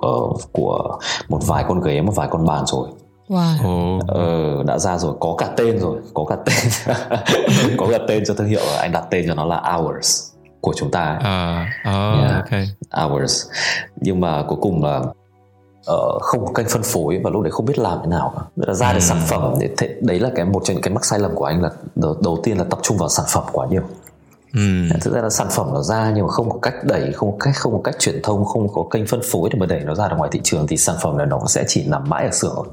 uh, của một vài con ghế, một vài con bàn rồi. Wow. Ờ, đã ra rồi, có cả tên rồi, có cả tên có cả tên cho thương hiệu. Anh đặt tên cho nó là Hours của chúng ta. À, uh, uh, yeah. okay. Hours. Nhưng mà cuối cùng là uh, không có kênh phân phối và lúc đấy không biết làm thế nào cả. Ra được uh. sản phẩm thế, đấy là cái một trong những cái mắc sai lầm của anh là đầu, đầu tiên là tập trung vào sản phẩm quá nhiều. Ừ. Thực ra là sản phẩm nó ra nhưng mà không có cách đẩy, không có cách, không có cách truyền thông, không có kênh phân phối để mà đẩy nó ra được ngoài thị trường thì sản phẩm này nó sẽ chỉ nằm mãi ở xưởng.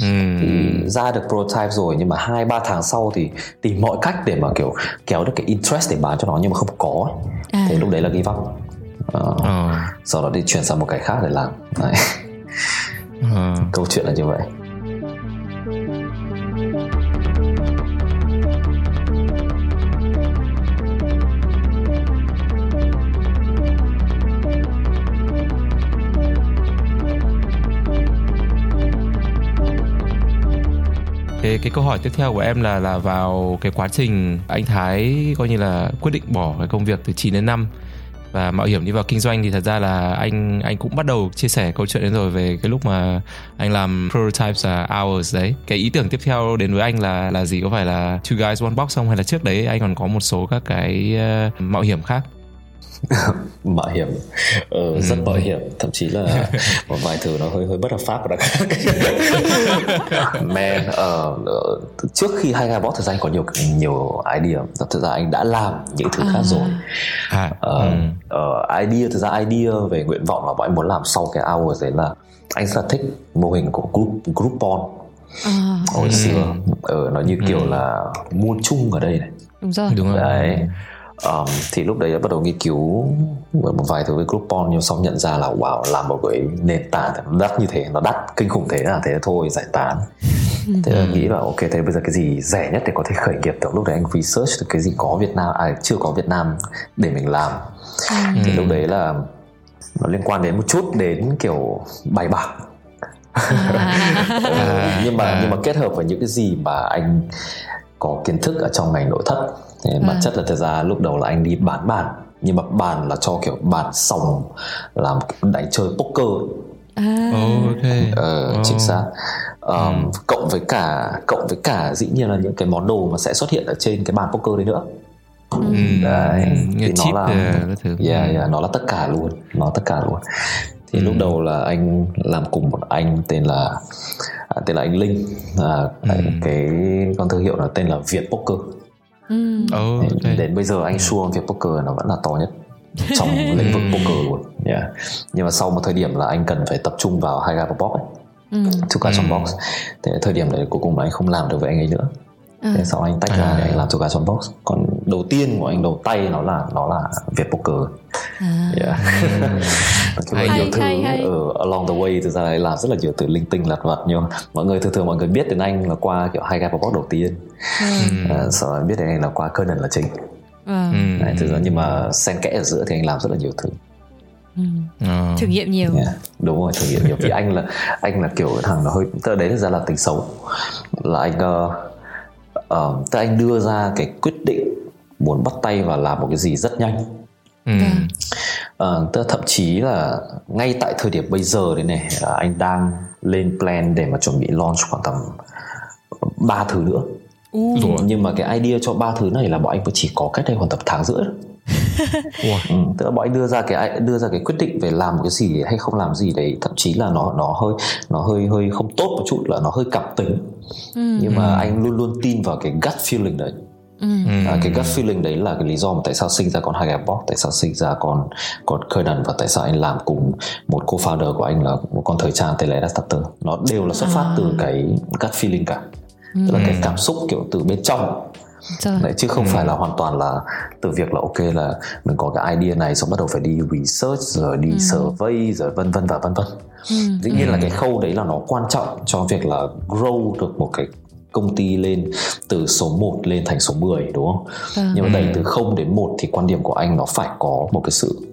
ừ. Thì ra được prototype rồi nhưng mà hai ba tháng sau thì tìm mọi cách để mà kiểu kéo được cái interest để bán cho nó nhưng mà không có. à. Thế lúc đấy là give up. ờ. ờ. Sau đó đi chuyển sang một cái khác để làm. ờ. Câu chuyện là như vậy. Cái, cái câu hỏi tiếp theo của em là là vào cái quá trình anh Thái coi như là quyết định bỏ cái công việc từ chín đến năm và mạo hiểm đi vào kinh doanh thì thật ra là anh anh cũng bắt đầu chia sẻ câu chuyện đến rồi về cái lúc mà anh làm prototypes và hours đấy. Cái ý tưởng tiếp theo đến với anh là là gì? Có phải là Two Guys One Box không? Hay là trước đấy anh còn có một số các cái uh, mạo hiểm khác? Mạo hiểm ờ, ừ. rất mạo hiểm, thậm chí là một vài thứ nó hơi hơi bất hợp pháp. Man, uh, trước khi hai Gabot thực ra anh có nhiều nhiều idea, thực ra anh đã làm những thứ khác rồi. à, uh, ừ. uh, idea thực ra idea về nguyện vọng là bọn anh muốn làm sau cái hour đấy là anh rất là thích mô hình của group Groupon hồi ừ. xưa. uh, nó như kiểu ừ. là mua chung ở đây này. Đúng rồi. Đúng rồi. Đấy. Um, thì lúc đấy đã bắt đầu nghiên cứu một vài thứ với Groupon nhưng xong nhận ra là wow, làm một cái nền tảng nó đắt như thế, nó đắt kinh khủng thế là thế thôi giải tán. Thế là nghĩ là ok, thế bây giờ cái gì rẻ nhất để có thể khởi nghiệp được. Lúc đấy anh research được cái gì có Việt Nam, à chưa có Việt Nam để mình làm. Thì lúc đấy là nó liên quan đến một chút đến kiểu bài bạc. ừ, nhưng mà nhưng mà kết hợp với những cái gì mà anh có kiến thức ở trong ngành nội thất. Thế bản à. chất là thật ra lúc đầu là anh đi bán bàn, nhưng mà bàn là cho kiểu bàn sòng, làm đánh chơi poker. à. okay. ờ, oh. Chính xác. um, mm. Cộng với cả Cộng với cả dĩ nhiên là những cái món đồ mà sẽ xuất hiện ở trên cái bàn poker đấy nữa. mm. Đấy. Mm. Thì nó là yeah, yeah, nó là tất cả luôn. Nó tất cả luôn Thì mm. lúc đầu là anh làm cùng một anh tên là à, tên là anh Linh. à, mm. Cái con thương hiệu là tên là Việt Poker. Ừ. Oh, okay. đến, đến bây giờ anh sure Việt Poker nó vẫn là to nhất trong lĩnh vực poker luôn. yeah. Nhưng mà sau một thời điểm là anh cần phải tập trung vào hai guys one box ấy, two guys one box. Thế thời điểm đấy cuối cùng là anh không làm được với anh ấy nữa. Thế sau anh tách à. ra để anh làm two guys one box. Còn đầu tiên của anh đầu tay nó là nó là Việt Poker. À. Yeah. hay, nhiều hay, thứ hay, hay. Ở along the way thực ra là làm rất là nhiều thứ linh tinh lặt vặt, nhưng mọi người thường thường mọi người biết đến anh là qua kiểu hai guys one box đầu tiên. Ừ. À, sau đó biết đến anh là qua Curnon là chính. À. Ừ. Đấy, thực ra nhưng mà xen kẽ ở giữa thì anh làm rất là nhiều thứ. Ừ. À. Thử nghiệm nhiều. Yeah. Đúng rồi, thử nghiệm nhiều. Vì anh là anh là kiểu thằng nó hơi tức là đấy thực ra là tính xấu là anh. Uh, Uh, tức anh đưa ra cái quyết định muốn bắt tay vào làm một cái gì rất nhanh. ừ. uh, tức thậm chí là ngay tại thời điểm bây giờ đấy này, uh, anh đang lên plan để mà chuẩn bị launch khoảng tầm ba thứ nữa. ừ. Rồi. Nhưng mà cái idea cho ba thứ này là bọn anh chỉ có cách đây khoảng tầm tháng rưỡi. ừ, tức là bọn anh đưa ra cái đưa ra cái quyết định về làm cái gì hay không làm gì đấy, thậm chí là nó nó hơi nó hơi hơi không tốt một chút, là nó hơi cảm tính. ừ. Nhưng mà anh luôn luôn tin vào cái gut feeling đấy. ừ. À, cái gut feeling đấy là cái lý do mà tại sao sinh ra con hai guys one box, tại sao sinh ra con con Curnon, và tại sao anh làm cùng một co-founder của anh là một con thời trang tên là Adapter. Nó đều là xuất phát à. từ cái gut feeling cả, ừ. tức là cái cảm xúc kiểu từ bên trong. Đấy, chứ không ừ. phải là hoàn toàn là từ việc là ok là mình có cái idea này xong bắt đầu phải đi research rồi đi ừ. survey rồi vân vân và vân vân. ừ. Dĩ nhiên ừ. là cái khâu đấy là nó quan trọng cho việc là grow được một cái công ty lên từ số một lên thành số mười, đúng không? ừ. Nhưng mà đẩy từ không đến một thì quan điểm của anh nó phải có một cái sự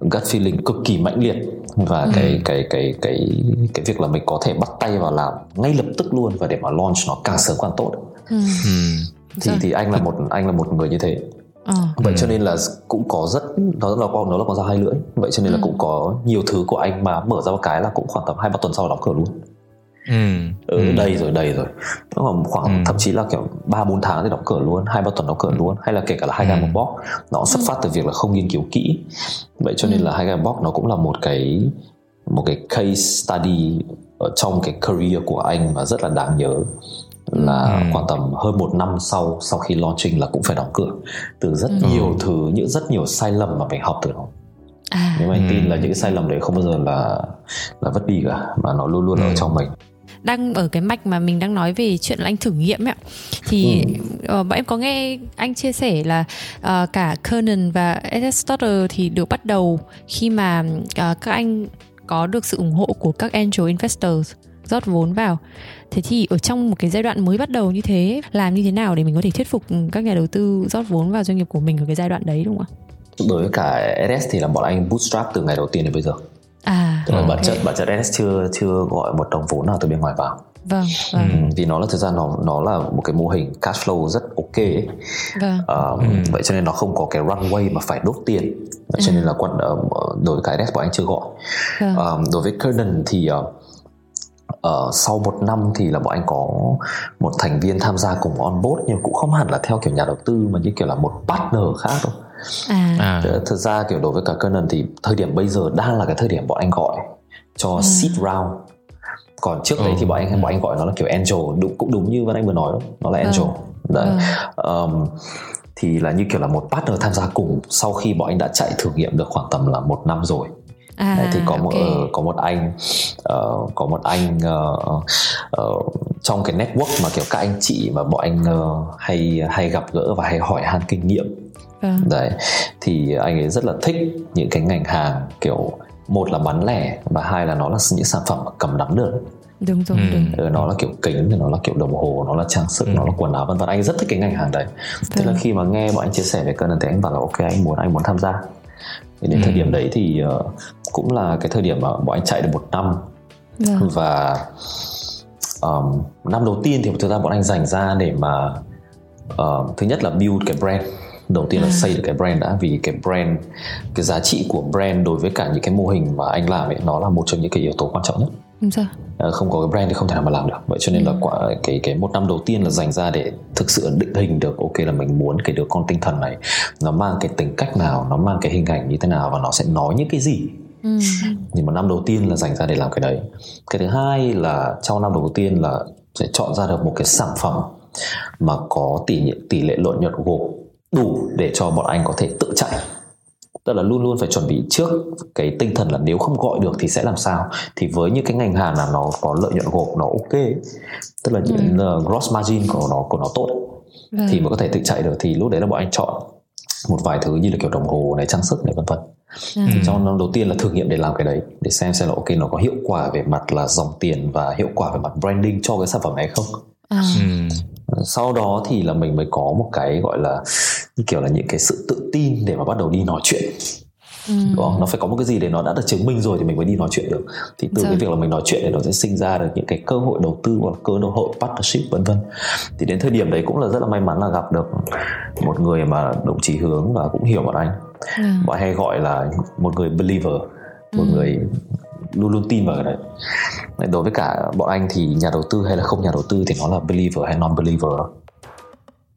gut feeling cực kỳ mãnh liệt, và ừ. cái cái cái cái cái việc là mình có thể bắt tay vào làm ngay lập tức luôn, và để mà launch nó càng sớm càng tốt. ừ. Ừ. thì thì anh là một anh là một người như thế. ờ. Vậy ừ. cho nên là cũng có rất nó là con nó là con dao hai lưỡi, vậy cho nên ừ. là cũng có nhiều thứ của anh mà mở ra một cái là cũng khoảng tầm hai ba tuần sau đóng cửa luôn. ừ. ở ừ. đây rồi đây rồi khoảng, khoảng ừ. thậm chí là kiểu ba bốn tháng thì đóng cửa luôn, hai ba tuần đóng cửa ừ. luôn, hay là kể cả là hai guys one box nó xuất phát từ việc là không nghiên cứu kỹ. Vậy cho nên là hai guys one box nó cũng là một cái một cái case study ở trong cái career của anh mà rất là đáng nhớ, là ừ. khoảng tầm hơn một năm sau sau khi launching là cũng phải đóng cửa từ rất ừ. nhiều thứ, những rất nhiều sai lầm mà mình học từ nó. à. Nhưng mà anh ừ. tin là những cái sai lầm đấy không bao giờ là là vứt đi cả, mà nó luôn luôn ừ. ở trong mình. Đang ở cái mạch mà mình đang nói về chuyện là anh thử nghiệm ấy, thì ừ. uh, bọn em có nghe anh chia sẻ là uh, cả Curnon và Adstotter thì được bắt đầu khi mà uh, các anh có được sự ủng hộ của các angel investors rót vốn vào. Thế thì ở trong một cái giai đoạn mới bắt đầu như thế, làm như thế nào để mình có thể thuyết phục các nhà đầu tư rót vốn vào doanh nghiệp của mình ở cái giai đoạn đấy, đúng không ạ? Đối với cả ét ét thì là bọn anh bootstrap từ ngày đầu tiên đến bây giờ. À, tức là okay. bản chất bản chất ét ét chưa chưa gọi một đồng vốn nào từ bên ngoài vào. Vâng, vâng. Ừ, vì nó là thực ra nó nó là một cái mô hình cash flow rất ok ấy. Vâng. À, ừ. Vậy cho nên nó không có cái runway mà phải đốt tiền. Vậy cho nên là quan đối với cái ét ét bọn anh chưa gọi. Vâng. À, đối với Curnon thì Uh, sau một năm thì là bọn anh có một thành viên tham gia cùng on board, nhưng cũng không hẳn là theo kiểu nhà đầu tư mà như kiểu là một partner khác đâu. À. À. Thực ra kiểu đối với cả Curnon thì thời điểm bây giờ đang là cái thời điểm bọn anh gọi cho à. seed round. Còn trước ừ. đấy thì bọn anh bọn anh gọi nó là kiểu angel, đúng, cũng đúng như Vân Anh vừa nói đó, nó là angel. À. Đấy. À. Um, thì là như kiểu là một partner tham gia cùng sau khi bọn anh đã chạy thử nghiệm được khoảng tầm là một năm rồi. À, đấy, thì có một okay. uh, có một anh uh, có một anh uh, uh, trong cái network mà kiểu các anh chị mà bọn anh uh, hay hay gặp gỡ và hay hỏi han kinh nghiệm. à. Đấy thì anh ấy rất là thích những cái ngành hàng kiểu một là bán lẻ và hai là nó là những sản phẩm cầm nắm được. Đúng rồi, ừ. đúng. Nó là kiểu kính, nó là kiểu đồng hồ, nó là trang sức, ừ. nó là quần áo vân vân. Anh rất thích cái ngành hàng đấy. Đúng. Thế là khi mà nghe bọn anh chia sẻ về Curnon thì anh bảo là ok, anh muốn anh muốn tham gia. Thì đến ừ. thời điểm đấy thì uh, cũng là cái thời điểm mà bọn anh chạy được một năm. yeah. Và um, năm đầu tiên thì thực ra bọn anh dành ra để mà uh, thứ nhất là build cái brand. Đầu tiên à. là xây được cái brand đã, vì cái brand, cái giá trị của brand đối với cả những cái mô hình mà anh làm ấy, nó là một trong những cái yếu tố quan trọng nhất. uh, Không có cái brand thì không thể nào mà làm được. Vậy cho nên ừ. là quả, cái, cái một năm đầu tiên là dành ra để thực sự định hình được ok là mình muốn cái đứa con tinh thần này nó mang cái tính cách nào, nó mang cái hình ảnh như thế nào, và nó sẽ nói những cái gì. ừ. Nhưng mà năm đầu tiên là dành ra để làm cái đấy. Cái thứ hai là trong năm đầu tiên là sẽ chọn ra được một cái sản phẩm mà có tỷ, tỷ lệ lợi nhuận gộp đủ để cho bọn anh có thể tự chạy. Tức là luôn luôn phải chuẩn bị trước cái tinh thần là nếu không gọi được thì sẽ làm sao. Thì với những cái ngành hàng là nó có lợi nhuận gộp nó ok ấy, tức là những ừ. gross margin của nó của nó tốt ấy, ừ. thì mới có thể tự chạy được. Thì lúc đấy là bọn anh chọn một vài thứ như là kiểu đồng hồ này, trang sức này, vân vân. Ừ. Thì cho nó đầu tiên là thử nghiệm để làm cái đấy, để xem xem là ok nó có hiệu quả về mặt là dòng tiền và hiệu quả về mặt branding cho cái sản phẩm này không. Ừ. Sau đó thì là mình mới có một cái gọi là như kiểu là những cái sự tự tin để mà bắt đầu đi nói chuyện. Ừ. Đúng không? Nó phải có một cái gì để nó đã được chứng minh rồi thì mình mới đi nói chuyện được. Thì từ rồi. Cái việc là mình nói chuyện thì nó sẽ sinh ra được những cái cơ hội đầu tư hoặc cơ hội partnership vân vân. Thì đến thời điểm đấy cũng là rất là may mắn là gặp được một người mà đồng chí hướng và cũng hiểu bọn anh. Ừ. Bọn hay gọi là một người believer, một ừ. người luôn luôn tin vào cái đấy. Đối với cả bọn anh thì nhà đầu tư hay là không nhà đầu tư thì nó là believer hay non believer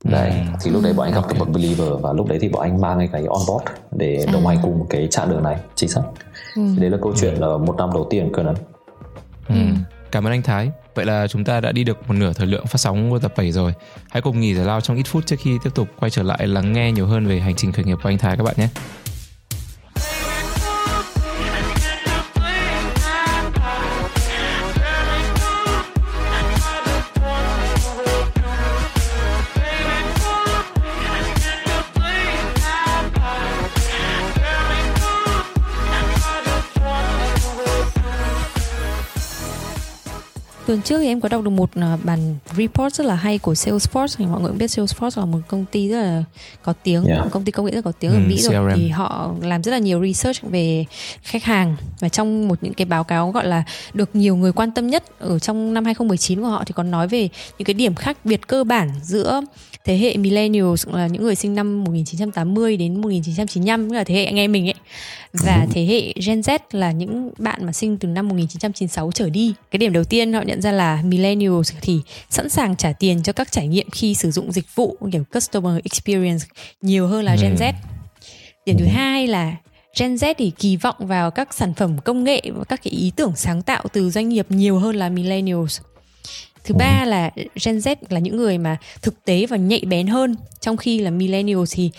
đấy. ừ. Thì lúc đấy bọn anh gặp được một believer và lúc đấy thì bọn anh mang cái on board để đồng hành cùng cái chặng đường này. Chính xác. ừ. Đấy là câu chuyện là một năm đầu tiên cơ đấy. ừ. Cảm ơn anh Thái. Vậy là chúng ta đã đi được một nửa thời lượng phát sóng của tập bảy rồi. Hãy cùng nghỉ giải lao trong ít phút trước khi tiếp tục quay trở lại lắng nghe nhiều hơn về hành trình khởi nghiệp của anh Thái các bạn nhé. Tuần trước thì em có đọc được một bản report rất là hay của Salesforce. Mọi người cũng biết Salesforce là một công ty rất là có tiếng, yeah. một công ty công nghệ rất là có tiếng ừ, ở Mỹ xê rờ em. Rồi thì họ làm rất là nhiều research về khách hàng, và trong một những cái báo cáo gọi là được nhiều người quan tâm nhất ở trong năm hai không một chín của họ thì còn nói về những cái điểm khác biệt cơ bản giữa thế hệ millennials, là những người sinh năm một chín tám không đến một chín chín năm, là thế hệ anh em mình ấy, và thế hệ Gen Z là những bạn mà sinh từ năm một chín chín sáu trở đi. Cái điểm đầu tiên họ nhận ra là millennials thì sẵn sàng trả tiền cho các trải nghiệm khi sử dụng dịch vụ kiểu customer experience nhiều hơn là Gen Z. Điểm thứ hai là Gen Z thì kỳ vọng vào các sản phẩm công nghệ và các cái ý tưởng sáng tạo từ doanh nghiệp nhiều hơn là millennials. Thứ ba là Gen Z là những người mà thực tế và nhạy bén hơn, trong khi là millennials thì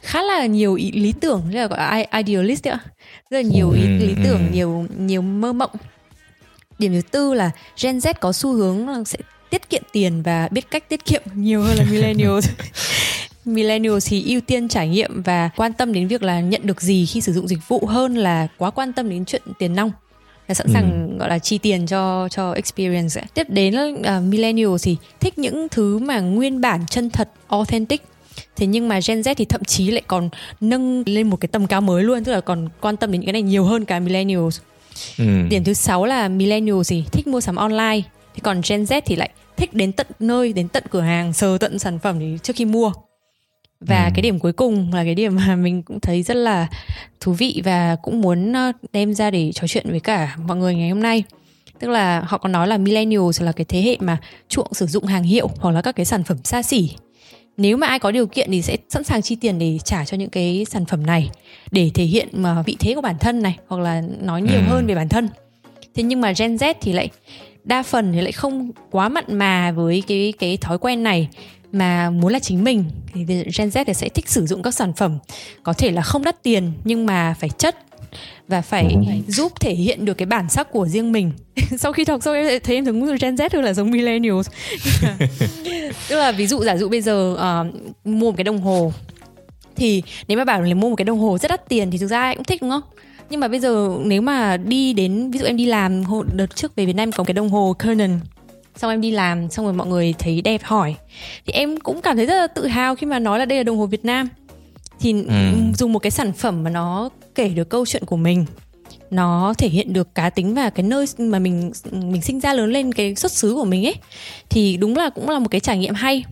khá là nhiều ý, lý tưởng, rất là gọi idealist nữa, rất là nhiều ý, lý tưởng, nhiều nhiều mơ mộng. Điểm thứ tư là Gen Z có xu hướng là sẽ tiết kiệm tiền và biết cách tiết kiệm nhiều hơn là millennials. Millennials thì ưu tiên trải nghiệm và quan tâm đến việc là nhận được gì khi sử dụng dịch vụ hơn là quá quan tâm đến chuyện tiền nong. Là sẵn sàng ừ. gọi là chi tiền cho cho experience. Tiếp đến là uh, millennials thì thích những thứ mà nguyên bản, chân thật, authentic. Thế nhưng mà Gen Z thì thậm chí lại còn nâng lên một cái tầm cao mới luôn, tức là còn quan tâm đến những cái này nhiều hơn cả millennials. ừ. Điểm thứ sáu là millennials thì thích mua sắm online, thì còn Gen Z thì lại thích đến tận nơi, đến tận cửa hàng, sờ tận sản phẩm thì trước khi mua. Và ừ. cái điểm cuối cùng là cái điểm mà mình cũng thấy rất là thú vị và cũng muốn đem ra để trò chuyện với cả mọi người ngày hôm nay. Tức là họ có nói là millennials là cái thế hệ mà chuộng sử dụng hàng hiệu hoặc là các cái sản phẩm xa xỉ. Nếu mà ai có điều kiện thì sẽ sẵn sàng chi tiền để trả cho những cái sản phẩm này, để thể hiện mà vị thế của bản thân này, hoặc là nói nhiều ừ. hơn về bản thân. Thế nhưng mà Gen Z thì lại đa phần thì lại không quá mặn mà với cái, cái thói quen này, mà muốn là chính mình. Thì Gen Z thì sẽ thích sử dụng các sản phẩm có thể là không đắt tiền nhưng mà phải chất và phải ừ. giúp thể hiện được cái bản sắc của riêng mình. Sau khi đọc xong em thấy em giống Gen Z hơn là giống millennials. Tức là ví dụ giả dụ bây giờ uh, mua một cái đồng hồ, thì nếu mà bảo là mua một cái đồng hồ rất đắt tiền thì thực ra ai cũng thích, đúng không? Nhưng mà bây giờ nếu mà đi đến, ví dụ em đi làm, đợt trước về Việt Nam có một cái đồng hồ Curnon, xong em đi làm, xong rồi mọi người thấy đẹp hỏi, thì em cũng cảm thấy rất là tự hào khi mà nói là đây là đồng hồ Việt Nam. Thì ừ. dùng một cái sản phẩm mà nó kể được câu chuyện của mình, nó thể hiện được cá tính và cái nơi mà mình mình sinh ra lớn lên, cái xuất xứ của mình ấy, thì đúng là cũng là một cái trải nghiệm hay.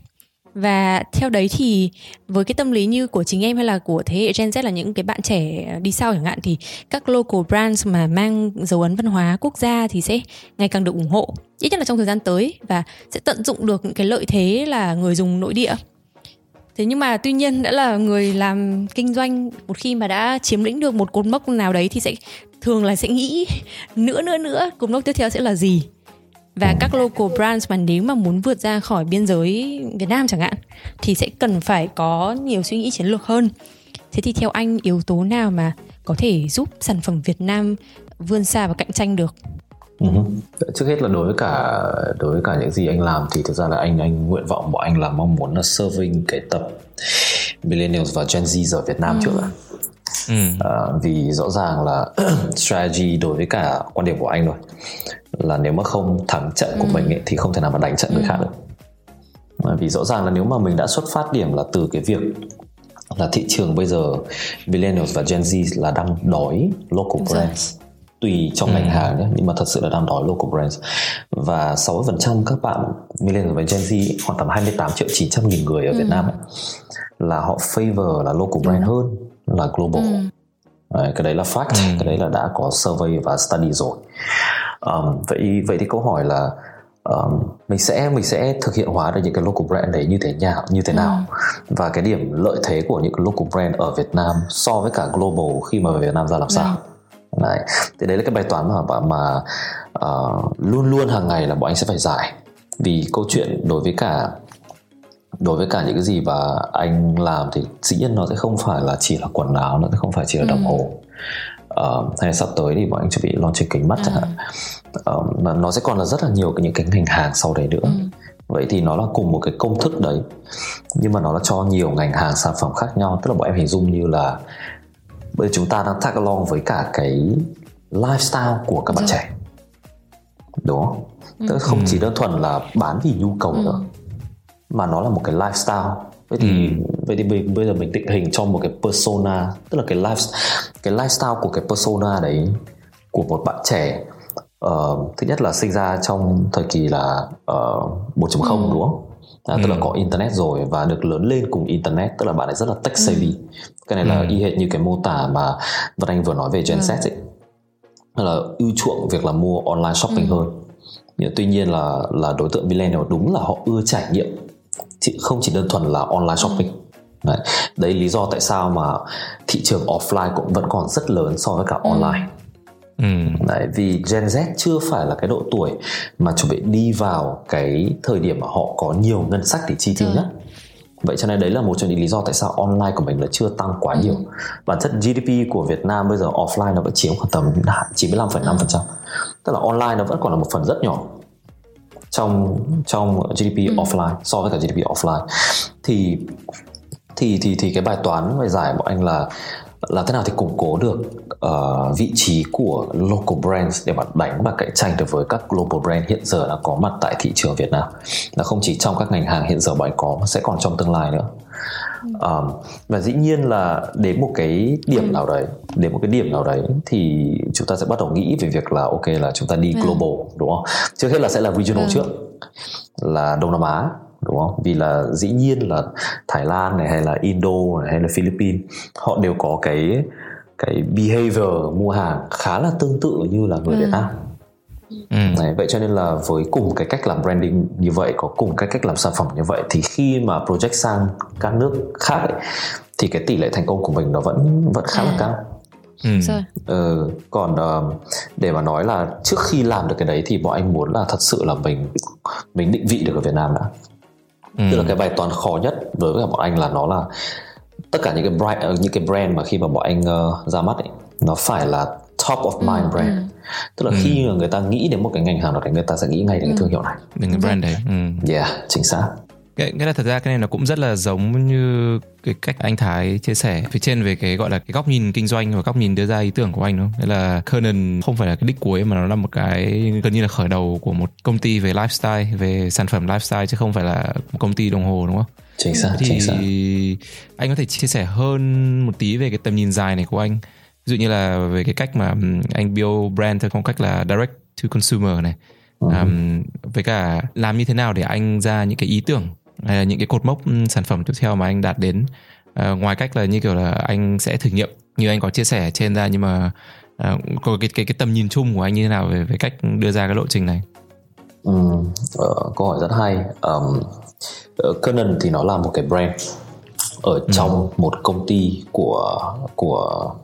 Và theo đấy thì với cái tâm lý như của chính em hay là của thế hệ Gen Z là những cái bạn trẻ đi sau chẳng hạn, thì các local brands mà mang dấu ấn văn hóa quốc gia thì sẽ ngày càng được ủng hộ, ít nhất là trong thời gian tới, và sẽ tận dụng được những cái lợi thế là người dùng nội địa. Thế nhưng mà tuy nhiên đã là người làm kinh doanh, một khi mà đã chiếm lĩnh được một cột mốc nào đấy thì sẽ thường là sẽ nghĩ nữa nữa nữa cột mốc tiếp theo sẽ là gì. Và các local brands mà nếu mà muốn vượt ra khỏi biên giới Việt Nam chẳng hạn thì sẽ cần phải có nhiều suy nghĩ chiến lược hơn. Thế thì theo anh, yếu tố nào mà có thể giúp sản phẩm Việt Nam vươn xa và cạnh tranh được? Uh-huh. Trước hết là đối với cả đối với cả những gì anh làm thì thực ra là anh anh nguyện vọng bọn anh là mong muốn là serving cái tập millennials và Gen Z ở Việt Nam uh-huh. trước đã. Uh-huh. À, vì rõ ràng là strategy đối với cả quan điểm của anh rồi là nếu mà không thắng trận của uh-huh. mình ấy, thì không thể nào mà đánh trận uh-huh. người khác được. À, vì rõ ràng là nếu mà mình đã xuất phát điểm là từ cái việc là thị trường bây giờ millennials và Gen Z là đang đói local brands, tùy trong ừ. ngành hàng nhé, nhưng mà thật sự là đang đói local brands. Và sáu mươi phần trăm các bạn millennials và Gen Z, khoảng tầm hai mươi tám triệu chín trăm nghìn người ở ừ. Việt Nam ấy, là họ favor là local brand ừ. hơn là global. ừ. Đấy, cái đấy là fact, ừ. cái đấy là đã có survey và study rồi. um, vậy vậy thì câu hỏi là Um, mình sẽ mình sẽ thực hiện hóa được những cái local brand đấy như thế nào như thế nào ừ. và cái điểm lợi thế của những cái local brand ở Việt Nam so với cả global khi mà về Việt Nam ra làm sao. ừ. Đấy, thì đấy là cái bài toán mà mà uh, luôn luôn hàng ngày là bọn anh sẽ phải giải, vì câu chuyện đối với cả đối với cả những cái gì mà anh làm thì dĩ nhiên nó sẽ không phải là chỉ là quần áo, nó sẽ không phải chỉ là đồng hồ. Uh, hay sắp tới thì bọn anh chuẩn bị launch kính mắt chẳng hạn. Uh, mà nó sẽ còn là rất là nhiều cái, những cái ngành hàng sau đấy nữa. ừ. Vậy thì nó là cùng một cái công thức đấy, nhưng mà nó là cho nhiều ngành hàng sản phẩm khác nhau. Tức là bọn em hình dung như là bây giờ chúng ta đang tag along với cả cái lifestyle của các bạn ừ. trẻ, đúng không? ừ. Tức là không chỉ đơn thuần là bán vì nhu cầu ừ. nữa, mà nó là một cái lifestyle. Vậy thì, ừ. vậy thì bây, bây giờ mình định hình cho một cái persona, tức là cái life, cái lifestyle của cái persona đấy của một bạn trẻ. Uh, thứ nhất là sinh ra trong thời kỳ là uh, bốn chấm không, ừ. đúng không? À, ừ. Tức là có internet rồi và được lớn lên cùng internet, tức là bạn ấy rất là tech savvy. ừ. Cái này là ừ. y hệt như cái mô tả mà Vân Anh vừa nói về Gen Z ấy, là ưu chuộng việc là mua online shopping ừ. hơn. Nhưng tuy nhiên là, là đối tượng millennial đúng là họ ưa trải nghiệm, chị không chỉ đơn thuần là online shopping. Đấy, đấy lý do tại sao mà thị trường offline cũng vẫn còn rất lớn so với cả online. ừ. Đấy, vì Gen Z chưa phải là cái độ tuổi mà chuẩn bị đi vào cái thời điểm mà họ có nhiều ngân sách để chi tiêu ừ. nhất. Vậy cho nên đấy là một trong những lý do tại sao online của mình là chưa tăng quá ừ. nhiều. Bản chất giê đê pê của Việt Nam bây giờ offline nó vẫn chiếm khoảng tầm chín mươi lăm phẩy năm phần trăm, tức là online nó vẫn còn là một phần rất nhỏ trong trong giê đê pê ừ. offline so với cả giê đê pê offline. Thì thì thì thì cái bài toán phải giải bọn anh là làm thế nào thì củng cố được uh, vị trí của local brands để mà đánh và cạnh tranh được với các global brand hiện giờ đã có mặt tại thị trường Việt Nam, là không chỉ trong các ngành hàng hiện giờ bọn anh có mà sẽ còn trong tương lai nữa. Um, và dĩ nhiên là đến một cái điểm nào đấy, đến một cái điểm nào đấy thì chúng ta sẽ bắt đầu nghĩ về việc là ok là chúng ta đi global, đúng không? Trước hết là sẽ là regional trước, là Đông Nam Á, đúng không? Vì là dĩ nhiên là Thái Lan này, hay là Indo này, hay là Philippines, họ đều có cái cái behavior mua hàng khá là tương tự như là người Việt Nam. Ừ. Đấy, vậy cho nên là với cùng cái cách làm branding như vậy, có cùng cái cách làm sản phẩm như vậy, thì khi mà project sang các nước khác ấy, thì cái tỷ lệ thành công của mình nó vẫn vẫn khá à. là cao. ừ. Ừ, còn uh, để mà nói là trước khi làm được cái đấy thì bọn anh muốn là thật sự là mình mình định vị được ở Việt Nam đã. ừ. Tức là cái bài toán khó nhất đối với bọn anh là nó là tất cả những cái brand, những cái brand mà khi mà bọn anh uh, ra mắt ấy, nó phải là top of mind ừ. brand. Tức là ừ. khi người ta nghĩ đến một cái ngành hàng nào đấy, người ta sẽ nghĩ ngay đến ừ. cái thương hiệu này, đến cái brand đấy. ừ. Yeah, chính xác. Cái, cái là thật ra cái này nó cũng rất là giống như cái cách anh Thái chia sẻ phía trên về cái gọi là cái góc nhìn kinh doanh và góc nhìn đưa ra ý tưởng của anh, đúng không? Đấy là Curnon không phải là cái đích cuối mà nó là một cái gần như là khởi đầu của một công ty về lifestyle, về sản phẩm lifestyle, chứ không phải là một công ty đồng hồ, đúng không? Chính xác, thì chính xác. Anh có thể chia sẻ hơn một tí về cái tầm nhìn dài này của anh, ví dụ như là về cái cách mà anh build brand theo phong cách là direct to consumer này, uh-huh. um, với cả làm như thế nào để anh ra những cái ý tưởng hay là những cái cột mốc sản phẩm tiếp theo mà anh đạt đến, uh, ngoài cách là như kiểu là anh sẽ thử nghiệm như anh có chia sẻ trên ra, nhưng mà uh, có cái, cái cái tầm nhìn chung của anh như thế nào về, về cách đưa ra cái lộ trình này? Um, uh, câu hỏi rất hay. um, uh, Curnon thì nó là một cái brand ở trong ừ. một công ty của của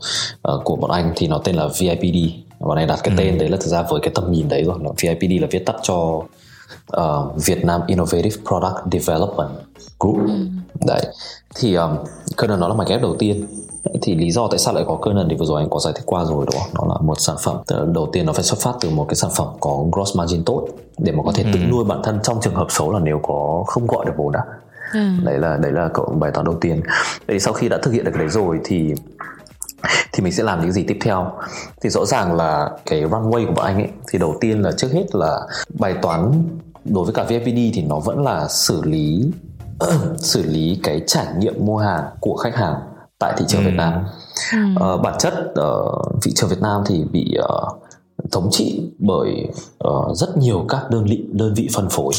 uh, của bọn anh thì nó tên là vê i pê đê. Bọn anh đặt cái ừ. tên đấy là thực ra với cái tầm nhìn đấy rồi. vê i pê đê là viết tắt cho uh, Việt Nam Innovative Product Development Group. ừ. Đấy, thì um, cái đó nó là mảnh ghép đầu tiên Thì lý do tại sao lại có Curnon thì vừa rồi anh có giải thích qua rồi đó. Nó là một sản phẩm, đầu tiên nó phải xuất phát từ một cái sản phẩm có gross margin tốt để mà có thể ừ. tự nuôi bản thân trong trường hợp xấu là nếu có không gọi được vốn đã. ừ. Đấy là đấy là cậu bài toán đầu tiên. Đấy, sau khi đã thực hiện được cái đấy rồi thì thì mình sẽ làm những gì tiếp theo? Thì rõ ràng là cái runway của bọn anh ấy thì đầu tiên là trước hết là bài toán đối với cả vê i pê đê thì nó vẫn là xử lý xử lý cái trải nghiệm mua hàng của khách hàng tại thị trường ừ. Việt Nam. ừ. ờ, bản chất uh, thị trường Việt Nam thì bị uh, thống trị bởi uh, rất nhiều các đơn vị đơn vị phân phối,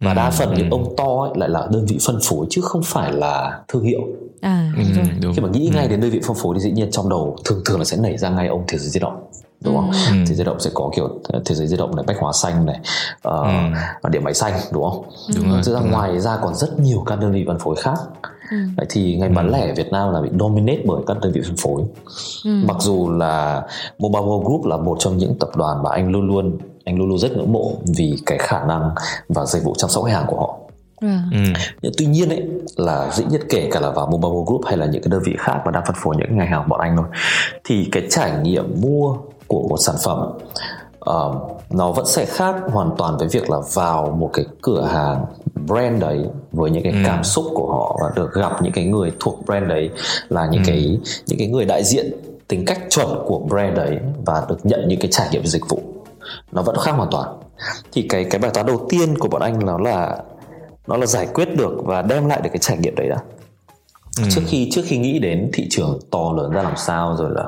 và ừ. đa phần ừ. những ông to ấy lại là đơn vị phân phối chứ không phải là thương hiệu. À, ừ, đúng. Đúng. Khi mà nghĩ ngay đến đơn vị phân phối thì dĩ nhiên trong đầu thường thường là sẽ nảy ra ngay ông thế giới di động, đúng không? ừ. Thế giới di động sẽ có kiểu thế giới di động này, bách hóa xanh này, uh, ừ. điện máy xanh, đúng không? Đúng chứ ra ngoài rồi. Ra còn rất nhiều các đơn vị phân phối khác. ừ. Đấy, thì ngành bán ừ. lẻ Việt Nam là bị dominate bởi các đơn vị phân phối. ừ. Mặc dù là Mobile World Group là một trong những tập đoàn mà anh luôn luôn anh luôn luôn rất ngưỡng mộ vì cái khả năng và dịch vụ chăm sóc khách hàng của họ. Yeah. Ừ. Tuy nhiên ấy, là dĩ nhiên kể cả là vào Mobile World Group hay là những cái đơn vị khác mà đang phân phối những ngành hàng bọn anh thôi, thì cái trải nghiệm mua của một sản phẩm uh, nó vẫn sẽ khác hoàn toàn với việc là vào một cái cửa hàng brand đấy với những cái ừ. cảm xúc của họ và được gặp những cái người thuộc brand đấy, là những ừ. cái những cái người đại diện tính cách chuẩn của brand đấy và được nhận những cái trải nghiệm dịch vụ. Nó vẫn khác hoàn toàn. Thì cái cái bài toán đầu tiên của bọn anh nó là nó là giải quyết được và đem lại được cái trải nghiệm đấy đã. ừ. Trước khi trước khi nghĩ đến thị trường to lớn ra làm sao, rồi là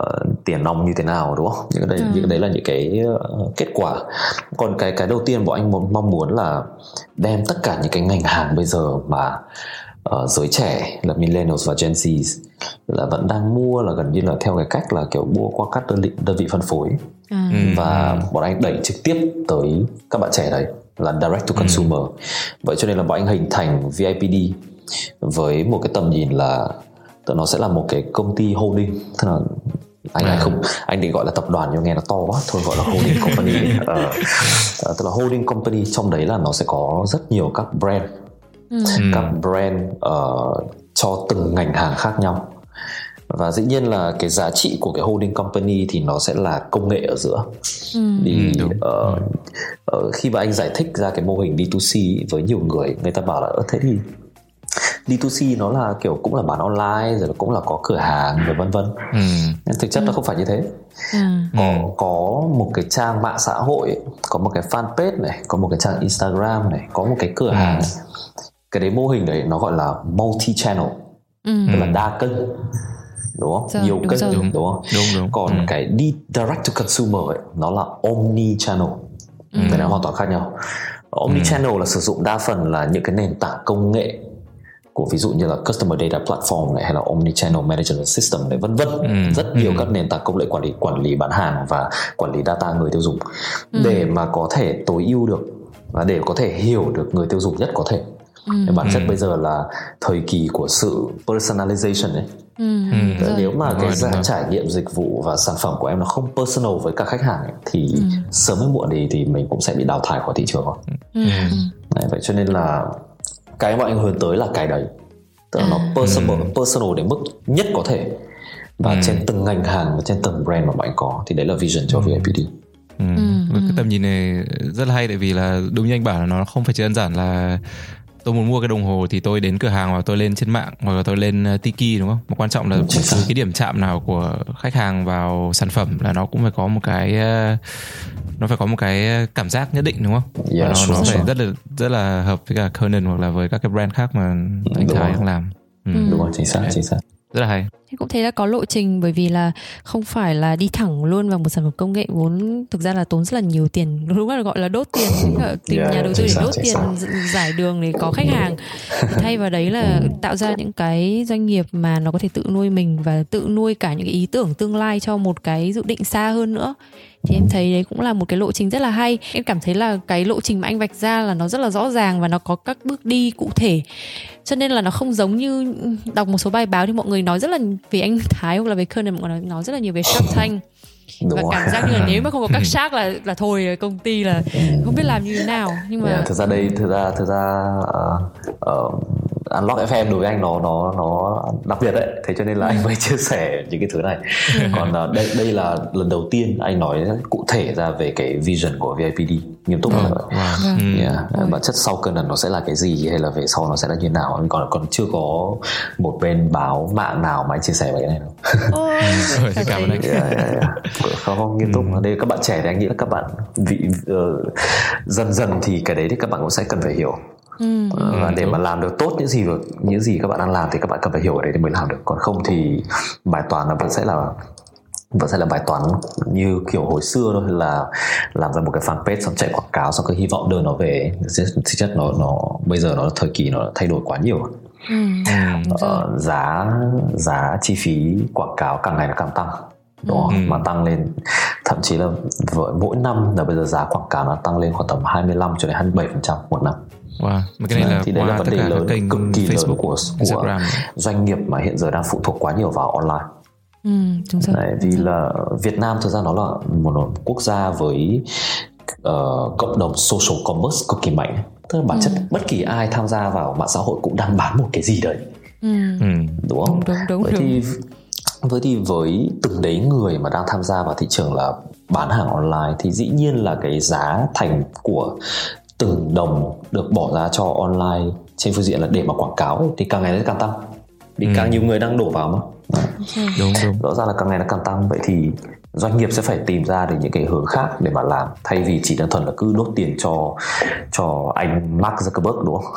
uh, tiền nong như thế nào, đúng không? Những cái đấy, ừ. những cái đấy là những cái uh, kết quả. Còn cái cái đầu tiên bọn anh muốn, mong muốn là đem tất cả những cái ngành hàng bây giờ mà uh, giới trẻ là millennials và Gen Z là vẫn đang mua là gần như là theo cái cách là kiểu mua qua các đơn vị, đơn vị phân phối. ừ. Và bọn anh đẩy trực tiếp tới các bạn trẻ đấy, là direct to consumer. ừ. Vậy cho nên là bọn anh hình thành vê i pê đê với một cái tầm nhìn là tụi nó sẽ là một cái công ty holding, tức là anh, anh không anh định gọi là tập đoàn nhưng nghe nó to quá, thôi gọi là holding company. ờ, tức là holding company, trong đấy là nó sẽ có rất nhiều các brand, ừ. các brand uh, cho từng ngành hàng khác nhau. Và dĩ nhiên là cái giá trị của cái holding company thì nó sẽ là công nghệ ở giữa. ừ. Thì ừ, uh, uh, khi mà anh giải thích ra cái mô hình đê hai xê với nhiều người, người ta bảo là thế thì đê hai xê nó là kiểu cũng là bán online rồi cũng là có cửa hàng rồi vân vân. ừ. Nhưng thực chất ừ. nó không phải như thế. ừ. có, có một cái trang mạng xã hội, có một cái fanpage này, có một cái trang Instagram này, có một cái cửa ừ. hàng này. Cái đấy mô hình đấy nó gọi là multi-channel, ừ. tức là đa kênh, đúng không? Rồi, nhiều kênh, đúng, đúng không? Đúng, đúng. Còn ừ. cái đi direct to consumer ấy, nó là omni channel, ừ. cái này hoàn toàn khác nhau. Omni ừ. channel là sử dụng đa phần là những cái nền tảng công nghệ của ví dụ như là customer data platform này, hay là omni channel management system này, vân vân. ừ. Rất nhiều ừ. các nền tảng công nghệ quản lý quản lý bán hàng và quản lý data người tiêu dùng, ừ. để mà có thể tối ưu được và để có thể hiểu được người tiêu dùng nhất có thể. Ừ. Bản chất ừ. bây giờ là thời kỳ của sự personalization ấy. ừ. Ừ. Nếu mà đúng cái rồi, ra, trải nghiệm dịch vụ và sản phẩm của em nó không personal với các khách hàng ấy, thì ừ. sớm hay muộn thì, thì mình cũng sẽ bị đào thải khỏi thị trường. ừ. Đấy, vậy cho nên là cái bọn anh hướng tới là cái đấy, tức là à. nó personal, ừ. personal đến mức nhất có thể, và ừ. trên từng ngành hàng và trên từng brand mà bạn có. Thì đấy là vision cho ừ. vê i pê đê. ừ. Ừ. Với cái tầm nhìn này rất là hay, tại vì là đúng như anh bảo là nó không phải chỉ đơn giản là tôi muốn mua cái đồng hồ thì tôi đến cửa hàng hoặc tôi lên trên mạng hoặc là tôi lên Tiki, đúng không? Mà quan trọng là bất cứ cái điểm chạm nào của khách hàng vào sản phẩm là nó cũng phải có một cái nó phải có một cái cảm giác nhất định, đúng không? Yeah, nó, sure, nó phải sure. rất là rất là hợp với cả Curnon hoặc là với các cái brand khác mà anh Thái đang làm. Ừ. Đúng rồi, chính xác, chính xác. Rất là hay. Cũng thấy là có lộ trình, bởi vì là không phải là đi thẳng luôn vào một sản phẩm công nghệ vốn thực ra là tốn rất là nhiều tiền, đúng là gọi là đốt tiền, tìm yeah, nhà đầu tư để đốt tiền giải đường để có khách hàng. Thay vào đấy là tạo ra những cái doanh nghiệp mà nó có thể tự nuôi mình và tự nuôi cả những cái ý tưởng tương lai cho một cái dự định xa hơn nữa. Thì em thấy đấy cũng là một cái lộ trình rất là hay. Em cảm thấy là cái lộ trình mà anh vạch ra là nó rất là rõ ràng và nó có các bước đi cụ thể, cho nên là nó không giống như đọc một số bài báo thì mọi người nói rất là về anh Thái hoặc là về Curnon, mọi người nói, nói rất là nhiều về Shark Tank. Và cảm giác như là nếu mà không có các Shark là là thôi công ty là không biết làm như thế nào. Nhưng mà yeah, thực ra đây thực ra thực ra uh, uh, Unlock ép em đối với anh nó nó nó đặc biệt đấy, thế cho nên là anh mới chia sẻ những cái thứ này. Còn đây đây là lần đầu tiên anh nói cụ thể ra về cái vision của vê i pê đê nghiêm túc hơn. Bản yeah. chất sau Curnon nó sẽ là cái gì hay là về sau nó sẽ là như nào, anh còn còn chưa có một bên báo mạng nào mà anh chia sẻ về cái này đâu. Rồi, thì cảm ơn anh. yeah, yeah, yeah. Không nghiêm túc. Đây các bạn trẻ thì anh nghĩ là các bạn vị uh, dần dần thì cái đấy thì các bạn cũng sẽ cần phải hiểu. Ừ. Và để mà làm được tốt những gì được, những gì các bạn đang làm thì các bạn cần phải hiểu ở đấy thì mới làm được. Còn không thì bài toán nó vẫn sẽ là vẫn sẽ là bài toán như kiểu hồi xưa thôi, là làm ra một cái fanpage xong chạy quảng cáo xong cứ hy vọng đưa nó về. Thực chất nó nó bây giờ nó thời kỳ nó thay đổi quá nhiều. Ừ. Ờ, giá giá chi phí quảng cáo càng ngày nó càng tăng. Đó, ừ. mà tăng lên thậm chí là mỗi năm là bây giờ giá quảng cáo nó tăng lên khoảng tầm hai mươi lăm cho đến hai mươi bảy phần trăm một năm. Wow. Mà cái này là thì đây là vấn đề lớn, kênh cực kỳ Facebook, lớn của, của doanh nghiệp mà hiện giờ đang phụ thuộc quá nhiều vào online. Ừ, đúng rồi. Đấy, vì là Việt Nam thực ra nó là một quốc gia với uh, cộng đồng social commerce cực kỳ mạnh. Tức là bản ừ. chất bất kỳ ai tham gia vào mạng xã hội cũng đang bán một cái gì đấy. Ừ. Đúng không? Đúng, đúng, đúng, đúng. Với thì với từng đấy người mà đang tham gia vào thị trường là bán hàng online thì dĩ nhiên là cái giá thành của từng đồng được bỏ ra cho online trên phương diện là để mà quảng cáo ấy, thì càng ngày nó càng tăng vì ừ. càng nhiều người đang đổ vào mà. Okay. Đúng, đúng. Rõ ràng là càng ngày nó càng tăng, vậy thì doanh nghiệp sẽ phải tìm ra được những cái hướng khác để mà làm, thay vì chỉ đơn thuần là cứ đốt tiền cho cho anh Mark Zuckerberg đúng không?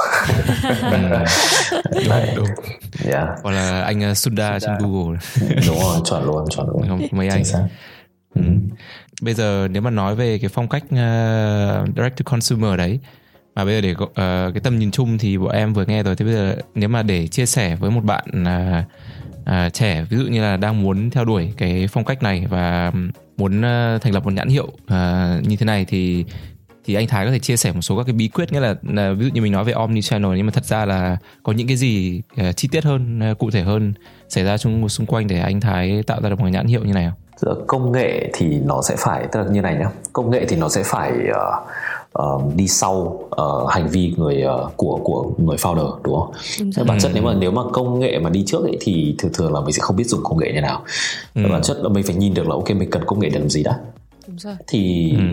Đúng, đúng. Yeah. Hoặc là anh Sunda trên Google. Đúng rồi, chuẩn luôn, chuẩn luôn. Không, mấy anh. Ừ. Bây giờ nếu mà nói về cái phong cách uh, direct to consumer đấy, mà bây giờ để uh, cái tầm nhìn chung thì bọn em vừa nghe rồi. Thế bây giờ nếu mà để chia sẻ với một bạn uh, uh, trẻ, ví dụ như là đang muốn theo đuổi cái phong cách này và muốn uh, thành lập một nhãn hiệu uh, như thế này thì thì anh Thái có thể chia sẻ một số các cái bí quyết, nghĩa là uh, ví dụ như mình nói về omnichannel nhưng mà thật ra là có những cái gì uh, chi tiết hơn, uh, cụ thể hơn xảy ra chung, xung quanh để anh Thái tạo ra được một nhãn hiệu như này không? Công nghệ thì nó sẽ phải, tức là như này nhá, công nghệ thì nó sẽ phải uh, uh, đi sau uh, hành vi người uh, của của người founder đúng không? Ừ. Bản chất nếu mà nếu mà công nghệ mà đi trước ấy, thì thường thường là mình sẽ không biết dùng công nghệ như nào. Ừ. Bản chất là mình phải nhìn được là ok mình cần công nghệ để làm gì đã. Đúng rồi. Thì ừ.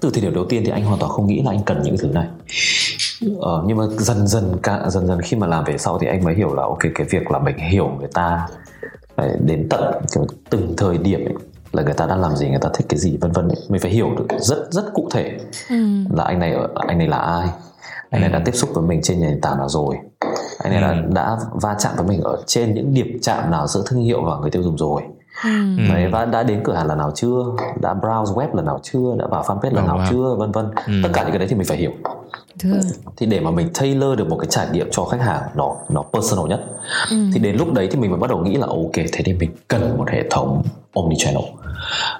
từ thời điểm đầu tiên thì anh hoàn toàn không nghĩ là anh cần những thứ này. Ờ, nhưng mà dần dần cả, dần dần khi mà làm về sau thì anh mới hiểu là ok cái việc là mình hiểu người ta đến tận từng thời điểm ấy, là người ta đang làm gì, người ta thích cái gì vân vân, mình phải hiểu được rất rất cụ thể ừ. là anh này ở, anh này là ai, anh này đã tiếp xúc với mình trên nền tảng nào rồi, anh này đã, đã va chạm với mình ở trên những điểm chạm nào giữa thương hiệu và người tiêu dùng rồi. Ừ. Đấy, và đã đến cửa hàng lần nào chưa, đã browse web lần nào chưa, đã vào fanpage lần oh, nào wow. chưa vân vân. Ừ. Tất cả những cái đấy thì mình phải hiểu. Được. Thì để mà mình tailor được một cái trải nghiệm cho khách hàng nó nó personal nhất. Ừ. Thì đến lúc đấy thì mình mới bắt đầu nghĩ là ok thế thì mình cần một hệ thống omnichannel.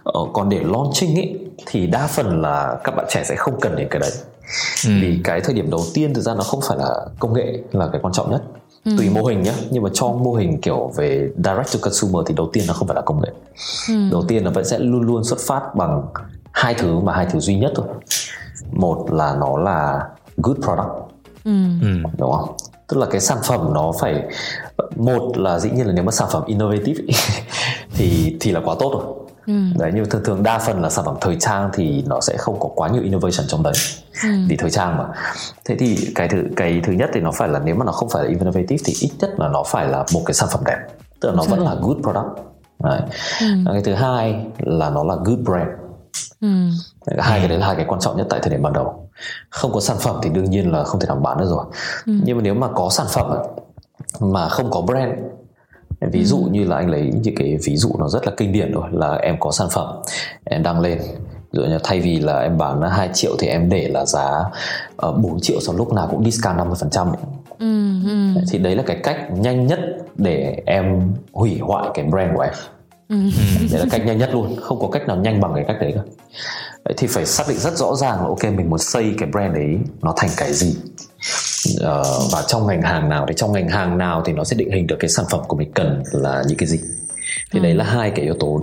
Ờ, còn để launching ấy thì đa phần là các bạn trẻ sẽ không cần đến cái đấy. Ừ. Vì cái thời điểm đầu tiên thực ra nó không phải là công nghệ là cái quan trọng nhất. Ừ. Tùy mô hình nhé, nhưng mà trong mô hình kiểu về direct to consumer thì đầu tiên nó không phải là công nghệ. Ừ. Đầu tiên nó vẫn sẽ luôn luôn xuất phát bằng hai thứ mà hai thứ duy nhất thôi. Một là nó là good product. Ừ. Đúng không? Tức là cái sản phẩm nó phải, một là dĩ nhiên là nếu mà sản phẩm innovative ấy, thì thì là quá tốt rồi. Ừ. Đấy, nhưng thường thường đa phần là sản phẩm thời trang thì nó sẽ không có quá nhiều innovation trong đấy. Ừ. Vì thời trang mà. Thế thì cái thứ, cái thứ nhất thì nó phải là, nếu mà nó không phải là innovative thì ít nhất là nó phải là một cái sản phẩm đẹp, tức là nó vẫn là good product. Đấy. Ừ. Cái thứ hai là nó là good brand. Ừ. Hai cái đấy là hai cái quan trọng nhất tại thời điểm ban đầu. Không có sản phẩm thì đương nhiên là không thể nào bán được rồi. Ừ. Nhưng mà nếu mà có sản phẩm mà không có brand, ví dụ như là anh lấy những cái ví dụ nó rất là kinh điển rồi, là em có sản phẩm em đăng lên, rồi thay vì là em bán hai triệu thì em để là giá bốn triệu, sau lúc nào cũng discount năm mươi phần trăm. ừ, ừ. Thì đấy là cái cách nhanh nhất để em hủy hoại cái brand của em. Ừ. Đấy là cách nhanh nhất luôn, không có cách nào nhanh bằng cái cách đấy cả. Đấy, thì phải xác định rất rõ ràng là ok mình muốn xây cái brand đấy nó thành cái gì. Uh, và trong ngành hàng nào thì trong ngành hàng nào thì nó sẽ định hình được cái sản phẩm của mình cần là những cái gì. Thì ừ. đấy là hai cái yếu tố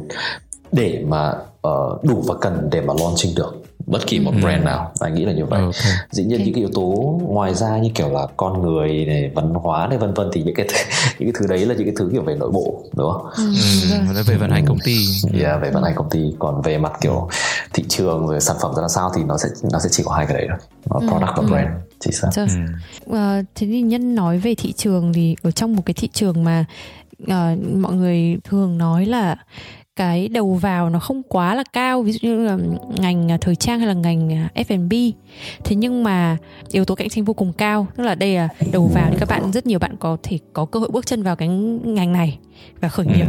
để mà uh, đủ và cần để mà launching được. bất kỳ một ừ. brand nào, anh nghĩ là như vậy. Okay. Dĩ nhiên okay. những cái yếu tố ngoài ra như kiểu là con người này, văn hóa này vân vân thì những cái những cái thứ đấy là những cái thứ kiểu về nội bộ, đúng không? Ừ, ừ. Về vận hành công ty. Yeah, về vận hành công ty. Còn về mặt kiểu thị trường rồi sản phẩm ra sao thì nó sẽ nó sẽ chỉ có hai cái đấy thôi, product và ừ. brand. Chính xác. Ừ. Uh, thế thì nhân nói về thị trường thì ở trong một cái thị trường mà uh, mọi người thường nói là cái đầu vào nó không quá là cao, ví dụ như là ngành thời trang hay là ngành ép và bê, thế nhưng mà yếu tố cạnh tranh vô cùng cao, tức là đây là đầu vào thì các bạn, rất nhiều bạn có thể có cơ hội bước chân vào cái ngành này và khởi nghiệp,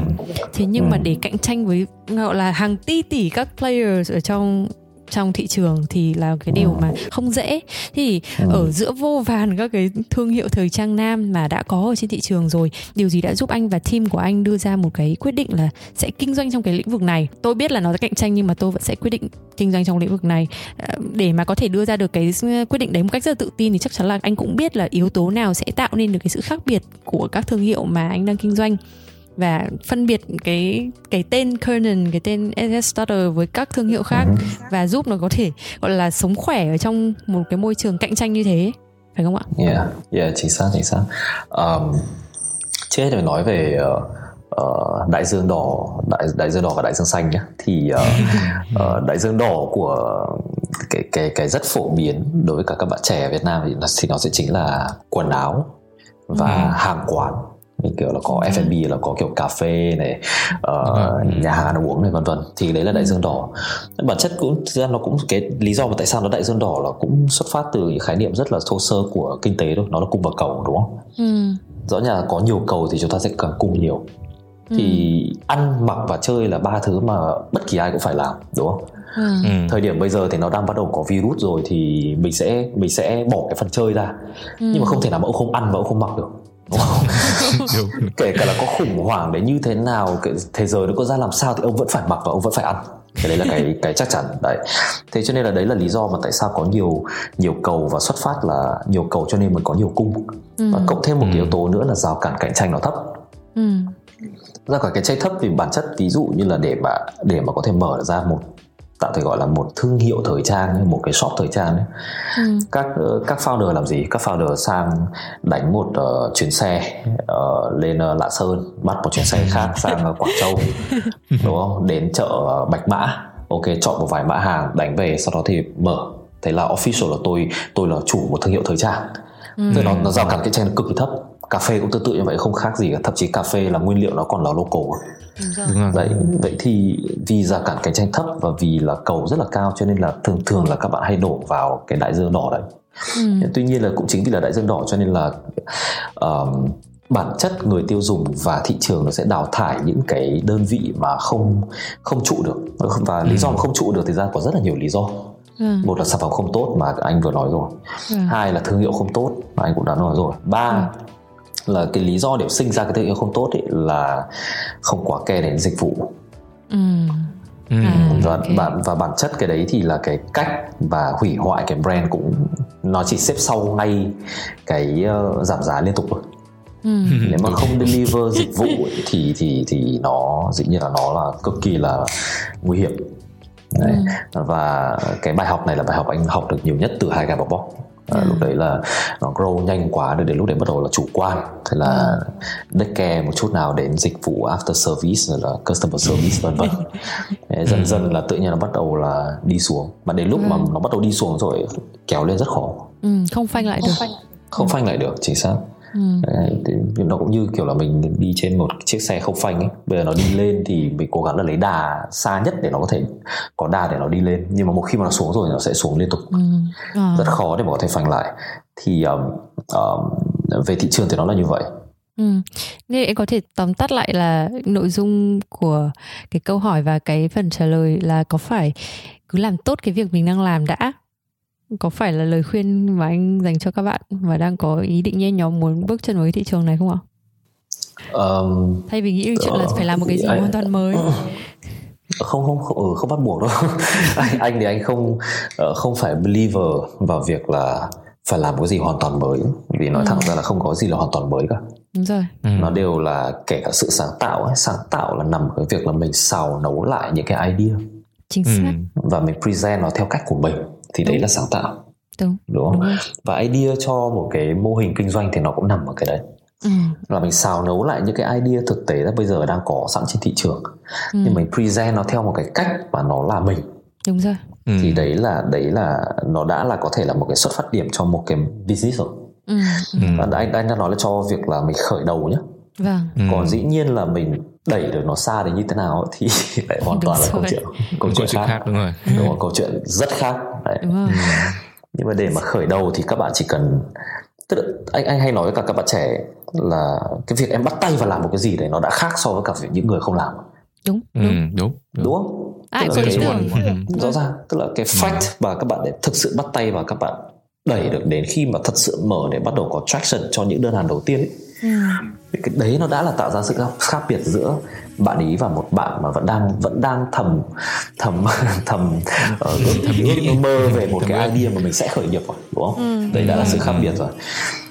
thế nhưng mà để cạnh tranh với gọi là hàng tỷ tỷ các players ở trong trong thị trường thì là cái điều mà không dễ. Thì ở giữa vô vàn các cái thương hiệu thời trang nam mà đã có ở trên thị trường rồi, điều gì đã giúp anh và team của anh đưa ra một cái quyết định là sẽ kinh doanh trong cái lĩnh vực này? Tôi biết là nó sẽ cạnh tranh nhưng mà tôi vẫn sẽ quyết định kinh doanh trong lĩnh vực này. Để mà có thể đưa ra được cái quyết định đấy một cách rất là tự tin thì chắc chắn là anh cũng biết là yếu tố nào sẽ tạo nên được cái sự khác biệt của các thương hiệu mà anh đang kinh doanh, và phân biệt cái cái tên Curnon, cái tên ét ét Starter với các thương hiệu khác, và giúp nó có thể gọi là sống khỏe ở trong một cái môi trường cạnh tranh như thế, phải không ạ? Yeah, yeah, chính xác, chính xác. Um, trước hết mình nói về uh, đại dương đỏ, đại, đại dương đỏ và đại dương xanh nhé. Thì uh, uh, đại dương đỏ của cái cái cái rất phổ biến đối với cả các bạn trẻ ở Việt Nam thì, thì nó sẽ chính là quần áo và ừ. hàng quán. Mình kiểu là có ép và bê, là có kiểu cà phê này, uh, nhà hàng ăn uống này vân vân, thì đấy là đại dương đỏ. Bản chất cũng thực ra nó cũng cái lý do mà tại sao nó đại dương đỏ là cũng xuất phát từ những khái niệm rất là thô sơ của kinh tế thôi, nó là cung và cầu, đúng không? Ừ. Rõ ràng là có nhiều cầu thì chúng ta sẽ cần cung nhiều. Thì ừ. ăn mặc và chơi là ba thứ mà bất kỳ ai cũng phải làm, đúng không? Ừ. Thời điểm bây giờ thì nó đang bắt đầu có virus rồi thì mình sẽ mình sẽ bỏ cái phần chơi ra, ừ. nhưng mà không thể nào mà ông không ăn và ông không mặc được. Kể cả là có khủng hoảng đấy như thế nào, thế giới nó có ra làm sao thì ông vẫn phải mặc và ông vẫn phải ăn. Cái đấy là cái, cái chắc chắn đấy. Thế cho nên là đấy là lý do mà tại sao có nhiều nhiều cầu, và xuất phát là nhiều cầu cho nên mình có nhiều cung. ừ. Và cộng thêm một ừ. yếu tố nữa là rào cản cạnh tranh nó thấp. ừ. Ra khỏi cạnh tranh thấp thì bản chất ví dụ như là để mà để mà có thể mở ra một, tạo thể gọi là một thương hiệu thời trang, một cái shop thời trang ấy. Ừ. Các các founder làm gì? Các founder sang đánh một uh, chuyến xe uh, lên uh, Lạng Sơn, bắt một chuyến xe khác sang uh, Quảng Châu, đúng không? Đến chợ uh, Bạch Mã, ok, chọn một vài mã hàng đánh về, sau đó thì mở. Thế là official là tôi tôi là chủ một thương hiệu thời trang. Ừ. Thế nó nó rào cản cạnh tranh cực kỳ thấp. Cà phê cũng tương tự như vậy, không khác gì cả, thậm chí cà phê là nguyên liệu nó còn là local. Đúng rồi. Đấy, vậy thì vì rào cản cạnh tranh thấp và vì là cầu rất là cao cho nên là thường thường là các bạn hay đổ vào cái đại dương đỏ đấy. ừ. Tuy nhiên là cũng chính vì là đại dương đỏ cho nên là um, bản chất người tiêu dùng và thị trường nó sẽ đào thải những cái đơn vị mà không không trụ được, và ừ. lý do mà không trụ được thì ra có rất là nhiều lý do. Ừ. Một là sản phẩm không tốt mà anh vừa nói rồi, ừ. hai là thương hiệu không tốt mà anh cũng đã nói rồi, ba ừ. là cái lý do để sinh ra cái thương hiệu không tốt ấy là không quá care đến dịch vụ. ừ. Ừ. Và, okay. và, và bản chất cái đấy thì là cái cách và hủy hoại cái brand cũng nó chỉ xếp sau ngay cái uh, giảm giá liên tục thôi. Ừ. Nếu mà không deliver dịch vụ ấy, thì thì thì nó dĩ nhiên là nó là cực kỳ là nguy hiểm. Đấy. Ừ. Và cái bài học này là bài học anh học được nhiều nhất từ hai cái bọc bóc. À, ừ. Lúc đấy là nó grow nhanh quá, đến lúc đấy bắt đầu là chủ quan, thế là đếch care một chút nào đến dịch vụ after service rồi là customer service vân vân. Dần ừ. dần là tự nhiên nó bắt đầu là đi xuống, mà đến lúc ừ. mà nó bắt đầu đi xuống rồi kéo lên rất khó. ừ, không phanh lại được, không phanh lại được, chính xác. Ừ. Đấy, nó cũng như kiểu là mình đi trên một chiếc xe không phanh ấy, bây giờ nó đi lên thì mình cố gắng là lấy đà xa nhất để nó có thể có đà để nó đi lên, nhưng mà một khi mà nó xuống rồi nó sẽ xuống liên tục. ừ. à. Rất khó để mà có thể phanh lại. Thì um, um, về thị trường thì nó là như vậy. Ừ. Nên em có thể tóm tắt lại là nội dung của cái câu hỏi và cái phần trả lời là có phải cứ làm tốt cái việc mình đang làm đã, có phải là lời khuyên mà anh dành cho các bạn và đang có ý định nhen nhóm muốn bước chân vào cái thị trường này không ạ? Um, Thay vì nghĩ chuyện uh, là phải làm một cái gì I, hoàn toàn mới. Không không không, không bắt buộc đâu. anh, anh thì anh không không phải believer vào việc là phải làm cái gì hoàn toàn mới, vì nói ừ. thẳng ra là không có gì là hoàn toàn mới cả. Đúng rồi. Ừ. Nó đều là kể cả sự sáng tạo ấy, sáng tạo là nằm ở cái việc là mình xào nấu lại những cái idea. Chính xác. Ừ. Và mình present nó theo cách của mình thì đúng. Đấy là sáng tạo. Đúng. Đúng không? Đúng. Và idea cho một cái mô hình kinh doanh thì nó cũng nằm ở cái đấy. Ừ. Là mình xào nấu lại những cái idea thực tế là bây giờ đang có sẵn trên thị trường. Ừ. Nhưng mình present nó theo một cái cách mà nó là mình. Đúng rồi. Ừ. Thì đấy là đấy là nó đã là có thể là một cái xuất phát điểm cho một cái business rồi. Ừ. Và anh anh đã nói là cho việc là mình khởi đầu nhé. Vâng. Ừ. Còn dĩ nhiên là mình đẩy được nó xa đến như thế nào thì lại hoàn toàn là câu chuyện câu chuyện khác. khác đúng rồi. Đúng rồi, câu chuyện rất khác. Đấy. Đúng rồi. Nhưng mà để mà khởi đầu thì các bạn chỉ cần, tức là anh anh hay nói với cả các bạn trẻ là cái việc em bắt tay vào làm một cái gì đấy nó đã khác so với cả việc những người không làm. Đúng. Đúng. Ừ, đúng. Đúng. Đúng không? Ai cũng tưởng. Rõ ràng, tức là cái fact ừ. và các bạn để thực sự bắt tay vào, các bạn đẩy được đến khi mà thật sự mở để bắt đầu có traction cho những đơn hàng đầu tiên ấy. Ừ. Cái đấy nó đã là tạo ra sự khác biệt giữa bạn ý và một bạn mà vẫn đang vẫn đang thầm thầm thầm ở ước mơ về một cái idea mà mình sẽ khởi nghiệp rồi, đúng không? Ừ. Đấy đã là sự khác biệt rồi.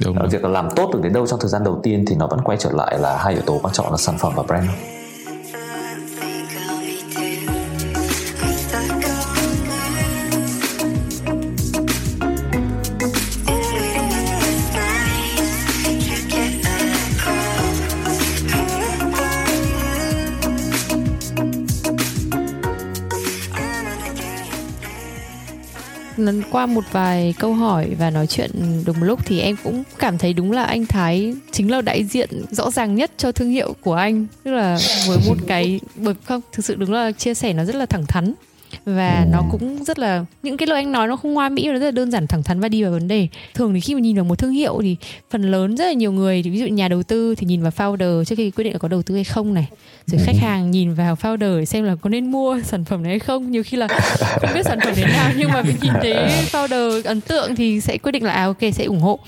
Đúng. Và việc làm tốt được đến đâu trong thời gian đầu tiên thì nó vẫn quay trở lại là hai yếu tố quan trọng là sản phẩm và brand. Qua một vài câu hỏi và nói chuyện đồng lúc thì em cũng cảm thấy đúng là anh Thái chính là đại diện rõ ràng nhất cho thương hiệu của anh. Tức là với một cái bởi không thực sự đúng là chia sẻ nó rất là thẳng thắn và nó cũng rất là những cái lời anh nói nó không hoa mỹ, nó rất là đơn giản, thẳng thắn và đi vào vấn đề. Thường thì khi mà nhìn vào một thương hiệu thì phần lớn rất là nhiều người, ví dụ nhà đầu tư thì nhìn vào founder trước khi quyết định là có đầu tư hay không này, rồi khách hàng nhìn vào founder để xem là có nên mua sản phẩm này hay không, nhiều khi là không biết sản phẩm thế nào nhưng mà mình nhìn thấy founder ấn tượng thì sẽ quyết định là à ok sẽ ủng hộ.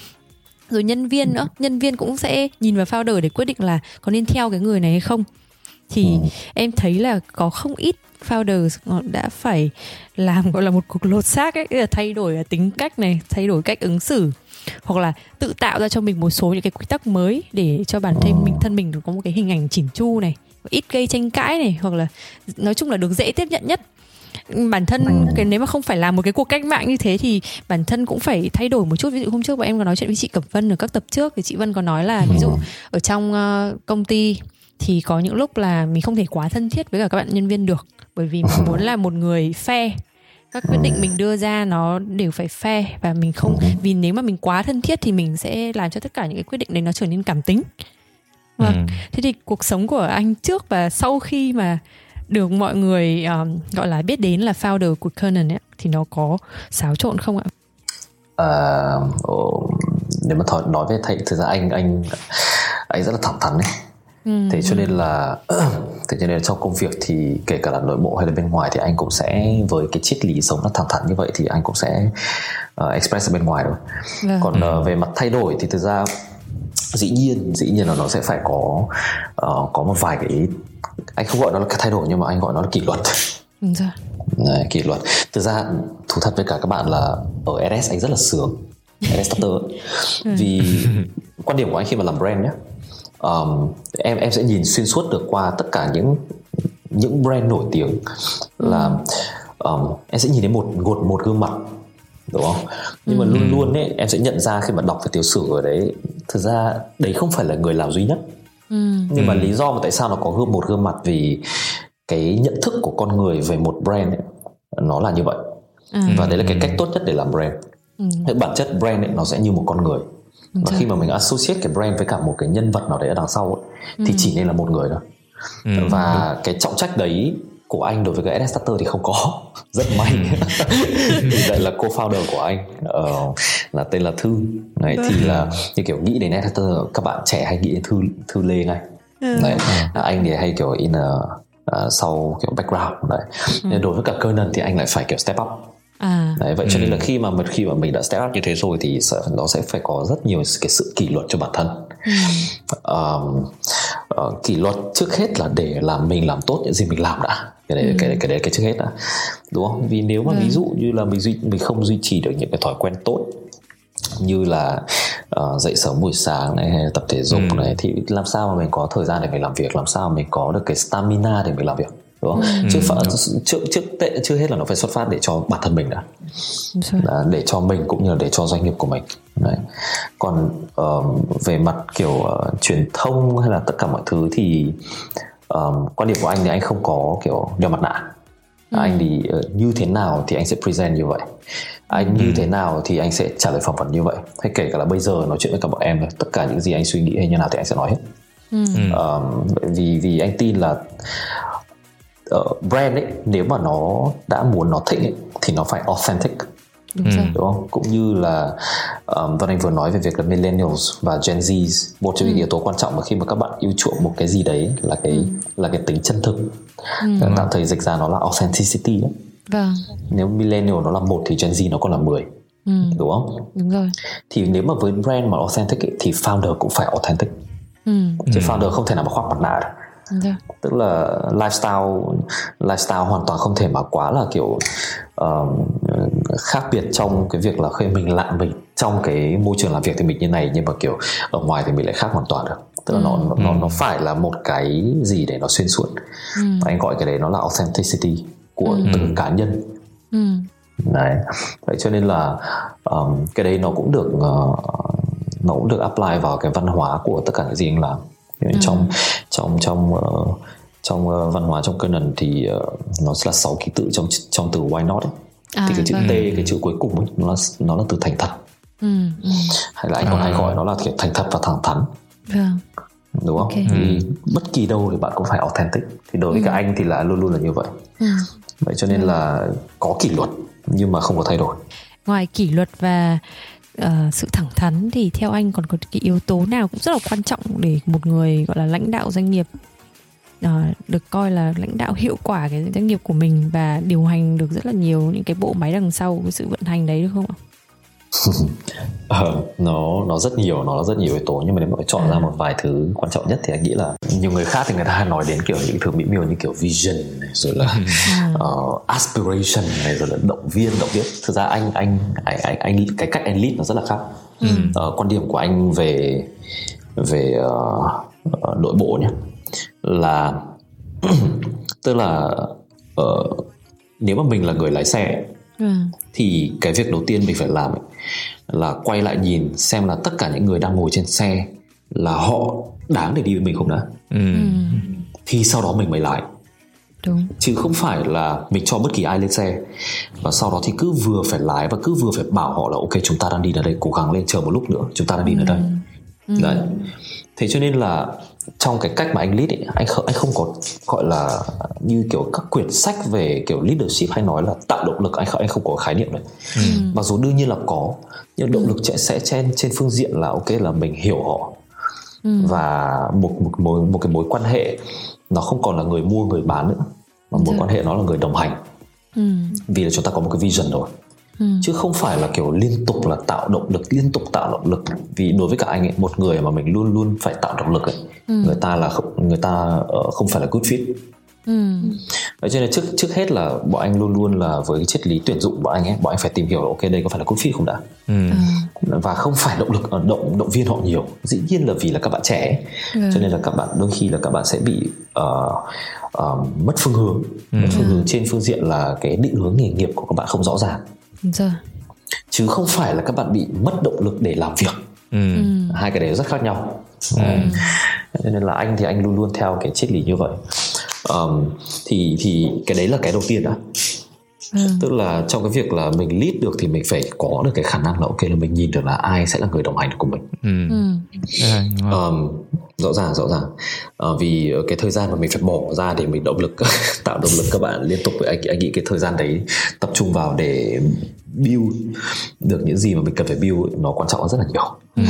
Rồi nhân viên nữa, nhân viên cũng sẽ nhìn vào founder để quyết định là có nên theo cái người này hay không. Thì em thấy là có không ít founder đã phải làm gọi là một cuộc lột xác ấy, là thay đổi tính cách này, thay đổi cách ứng xử, hoặc là tự tạo ra cho mình một số những cái quy tắc mới để cho bản thân mình thân mình có một cái hình ảnh chỉn chu này, ít gây tranh cãi này, hoặc là nói chung là được dễ tiếp nhận nhất. Bản thân cái nếu mà không phải làm một cái cuộc cách mạng như thế thì bản thân cũng phải thay đổi một chút. Ví dụ hôm trước bọn em có nói chuyện với chị Cẩm Vân ở các tập trước thì chị Vân có nói là ví dụ ở trong công ty thì có những lúc là mình không thể quá thân thiết với cả các bạn nhân viên được, bởi vì mình muốn là một người fair, các quyết định mình đưa ra nó đều phải fair, và mình không, vì nếu mà mình quá thân thiết thì mình sẽ làm cho tất cả những cái quyết định đấy nó trở nên cảm tính. Và ừ. thế thì cuộc sống của anh trước và sau khi mà được mọi người um, gọi là biết đến là founder của Curnon ấy, thì nó có xáo trộn không ạ? Uh, oh, nếu mà th- nói về thầy, thực ra anh anh anh rất là thẳng thắn đấy. Ừ. Thế cho nên là Thế cho nên là trong công việc thì kể cả là nội bộ hay là bên ngoài thì anh cũng sẽ, với cái triết lý sống nó thẳng thắn như vậy thì anh cũng sẽ uh, express ở bên ngoài rồi. Ừ. Còn uh, về mặt thay đổi thì thực ra Dĩ nhiên Dĩ nhiên là nó sẽ phải có uh, có một vài cái, anh không gọi nó là cái thay đổi nhưng mà anh gọi nó là kỷ luật. Ừ. Đấy, kỷ luật. Thực ra thú thật với cả các bạn là ở ét ét anh rất là sướng ét ét Starter. Ừ. Vì quan điểm của anh khi mà làm brand nhé, Um, em em sẽ nhìn xuyên suốt được qua tất cả những những brand nổi tiếng là um, em sẽ nhìn đến một một một gương mặt, đúng không? Nhưng mà luôn luôn ấy, em sẽ nhận ra khi mà đọc về tiểu sử ở đấy, thực ra đấy không phải là người làm duy nhất. Nhưng mà lý do mà tại sao nó có gương một gương mặt, vì cái nhận thức của con người về một brand ấy, nó là như vậy, và đấy là cái cách tốt nhất để làm brand. Thế bản chất brand ấy, nó sẽ như một con người. Và khi mà mình associate cái brand với cả một cái nhân vật nào đấy ở đằng sau ấy, ừ. thì chỉ nên là một người thôi. ừ. Và cái trọng trách đấy của anh đối với cái ét ét Starter thì không có. Rất may. Thì lại là co-founder của anh uh, là tên là Thư đấy, thì là như kiểu nghĩ đến ét ét Starter các bạn trẻ hay nghĩ đến Thư, Thư Lê ngay. ừ. Đấy, anh thì hay kiểu in a, uh, sau kiểu background đấy. ừ. Nên đối với cả Curnon thì anh lại phải kiểu step up. À. Đấy, vậy ừ. cho nên là khi mà khi mà mình đã step up như thế rồi thì nó sẽ phải có rất nhiều cái sự kỷ luật cho bản thân. ừ. um, uh, Kỷ luật trước hết là để làm mình làm tốt những gì mình làm đã. Cái đấy, ừ. cái, cái đấy cái trước hết đã, đúng không? Vì nếu mà ừ. ví dụ như là mình, duy, mình không duy trì được những cái thói quen tốt như là uh, dậy sớm buổi sáng này, hay tập thể dục ừ. này, thì làm sao mà mình có thời gian để mình làm việc, làm sao mà mình có được cái stamina để mình làm việc. đúng không? Ừ. Chứ phá, chưa, trước tệ chưa hết là nó phải xuất phát để cho bản thân mình đã, đã để cho mình cũng như là để cho doanh nghiệp của mình. Đấy. Còn uh, về mặt kiểu uh, truyền thông hay là tất cả mọi thứ thì um, quan điểm của anh thì anh không có kiểu đeo mặt nạ. Ừ. Anh thì uh, như thế nào thì anh sẽ present như vậy, anh như ừ. thế nào thì anh sẽ trả lời phỏng vấn như vậy, hay kể cả là bây giờ nói chuyện với cả bọn em, tất cả những gì anh suy nghĩ hay như nào thì anh sẽ nói hết. Ừ. Um, vì vì anh tin là uh, brand ấy, nếu mà nó đã muốn nó thịnh ấy, thì nó phải authentic, đúng, ừ. đúng không? Cũng như là um, Vân Anh vừa nói về việc là millennials và Gen Z, một trong những ừ. yếu tố quan trọng mà khi mà các bạn yêu chuộng một cái gì đấy là cái ừ. là cái tính chân thực, ừ. tạm thời dịch ra nó là authenticity đó. Vâng. Nếu millennial nó là một thì Gen Z nó còn là mười. Ừ. Đúng không? Đúng rồi. Thì nếu mà với brand mà authentic ấy, thì founder cũng phải authentic. Ừ. Chứ founder không thể nào mà khoác mặt nạ được. Được. Tức là lifestyle lifestyle hoàn toàn không thể mà quá là kiểu uh, khác biệt trong cái việc là khi mình lạ mình trong cái môi trường làm việc thì mình như này, nhưng mà kiểu ở ngoài thì mình lại khác hoàn toàn được. Tức là ừ. nó nó ừ. nó phải là một cái gì để nó xuyên suốt. Ừ. Anh gọi cái đấy nó là authenticity của ừ. từng cá nhân. Ừ. Đấy. Vậy cho nên là um, cái đấy nó cũng được uh, nó cũng được apply vào cái văn hóa của tất cả những gì anh làm. Ừ. Trong trong trong uh, trong uh, văn hóa trong Curnon thì uh, nó là sáu ký tự trong trong từ why not ấy. À, thì cái chữ vâng. T, cái chữ cuối cùng ấy, nó là nó là từ thành thật. Ừ. Hay là anh còn à. hay gọi nó là thành thật và thẳng thắn. Vâng. Đúng không? Okay. Thì ừ. bất kỳ đâu thì bạn cũng phải authentic. Thì đối với ừ. cả anh thì là luôn luôn là như vậy. Ừ. Vậy cho nên ừ. là có kỷ luật nhưng mà không có thay đổi. Ngoài kỷ luật và uh, sự thẳng thắn thì theo anh còn có cái yếu tố nào cũng rất là quan trọng để một người gọi là lãnh đạo doanh nghiệp uh, được coi là lãnh đạo hiệu quả cái doanh nghiệp của mình và điều hành được rất là nhiều những cái bộ máy đằng sau cái sự vận hành đấy, được không ạ? uh, nó nó rất nhiều nó rất nhiều yếu tố, nhưng mà nếu mà chọn ra một vài thứ quan trọng nhất thì anh nghĩ là nhiều người khác thì người ta hay nói đến kiểu những thứ mỹ miều như kiểu vision này, rồi là uh, aspiration này, rồi là động viên động viên. Thực ra anh anh anh anh, anh cái cách anh lead nó rất là khác. Uh, quan điểm của anh về về uh, nội bộ nhé là tức là uh, nếu mà mình là người lái xe thì cái việc đầu tiên mình phải làm ấy, là quay lại nhìn xem là tất cả những người đang ngồi trên xe là họ đáng để đi với mình không đã, ừ. thì sau đó mình mới lái. Đúng. Chứ không phải là mình cho bất kỳ ai lên xe và sau đó thì cứ vừa phải lái và cứ vừa phải bảo họ là ok chúng ta đang đi đến đây, cố gắng lên, chờ một lúc nữa, chúng ta đang đi đến đây. ừ. Đấy. Thế cho nên là trong cái cách mà anh lead ấy, anh không, anh không có gọi là như kiểu các quyển sách về kiểu leadership hay nói là tạo động lực, anh không, anh không có khái niệm đấy. ừ. Mặc dù đương nhiên là có, nhưng động lực sẽ trên trên phương diện là ok là mình hiểu họ, ừ. và một, một một một cái mối quan hệ nó không còn là người mua người bán nữa, mà mối quan hệ nó là người đồng hành, ừ. vì là chúng ta có một cái vision rồi. Ừ. Chứ không phải là kiểu liên tục là tạo động lực, liên tục tạo động lực. Vì đối với cả anh ấy, một người mà mình luôn luôn phải tạo động lực ấy, ừ. người ta là không, người ta không phải là good fit. ừ. Đấy, cho nên trước trước hết là bọn anh luôn luôn là với cái triết lý tuyển dụng bọn anh ấy, bọn anh phải tìm hiểu là ok đây có phải là good fit không đã, ừ. và không phải động lực động động viên họ nhiều. Dĩ nhiên là vì là các bạn trẻ, ừ. cho nên là các bạn đôi khi là các bạn sẽ bị uh, uh, mất phương hướng, ừ. mất phương hướng trên phương diện là cái định hướng nghề nghiệp của các bạn không rõ ràng. Dạ. Chứ không phải là các bạn bị mất động lực để làm việc. ừ. Hai cái đấy rất khác nhau. ừ. Ừ. Nên là anh thì anh luôn luôn theo cái triết lý như vậy. um, thì, thì cái đấy là cái đầu tiên đã. ừ. Tức là trong cái việc là mình lead được thì mình phải có được cái khả năng là ok là mình nhìn được là ai sẽ là người đồng hành của mình. ừ. Ừ. Um, rõ ràng rõ ràng uh, vì cái thời gian mà mình phải bỏ ra để mình động lực tạo động lực các bạn liên tục, anh, anh nghĩ cái thời gian đấy tập trung vào để build được những gì mà mình cần phải build nó quan trọng hơn rất là nhiều. ừ.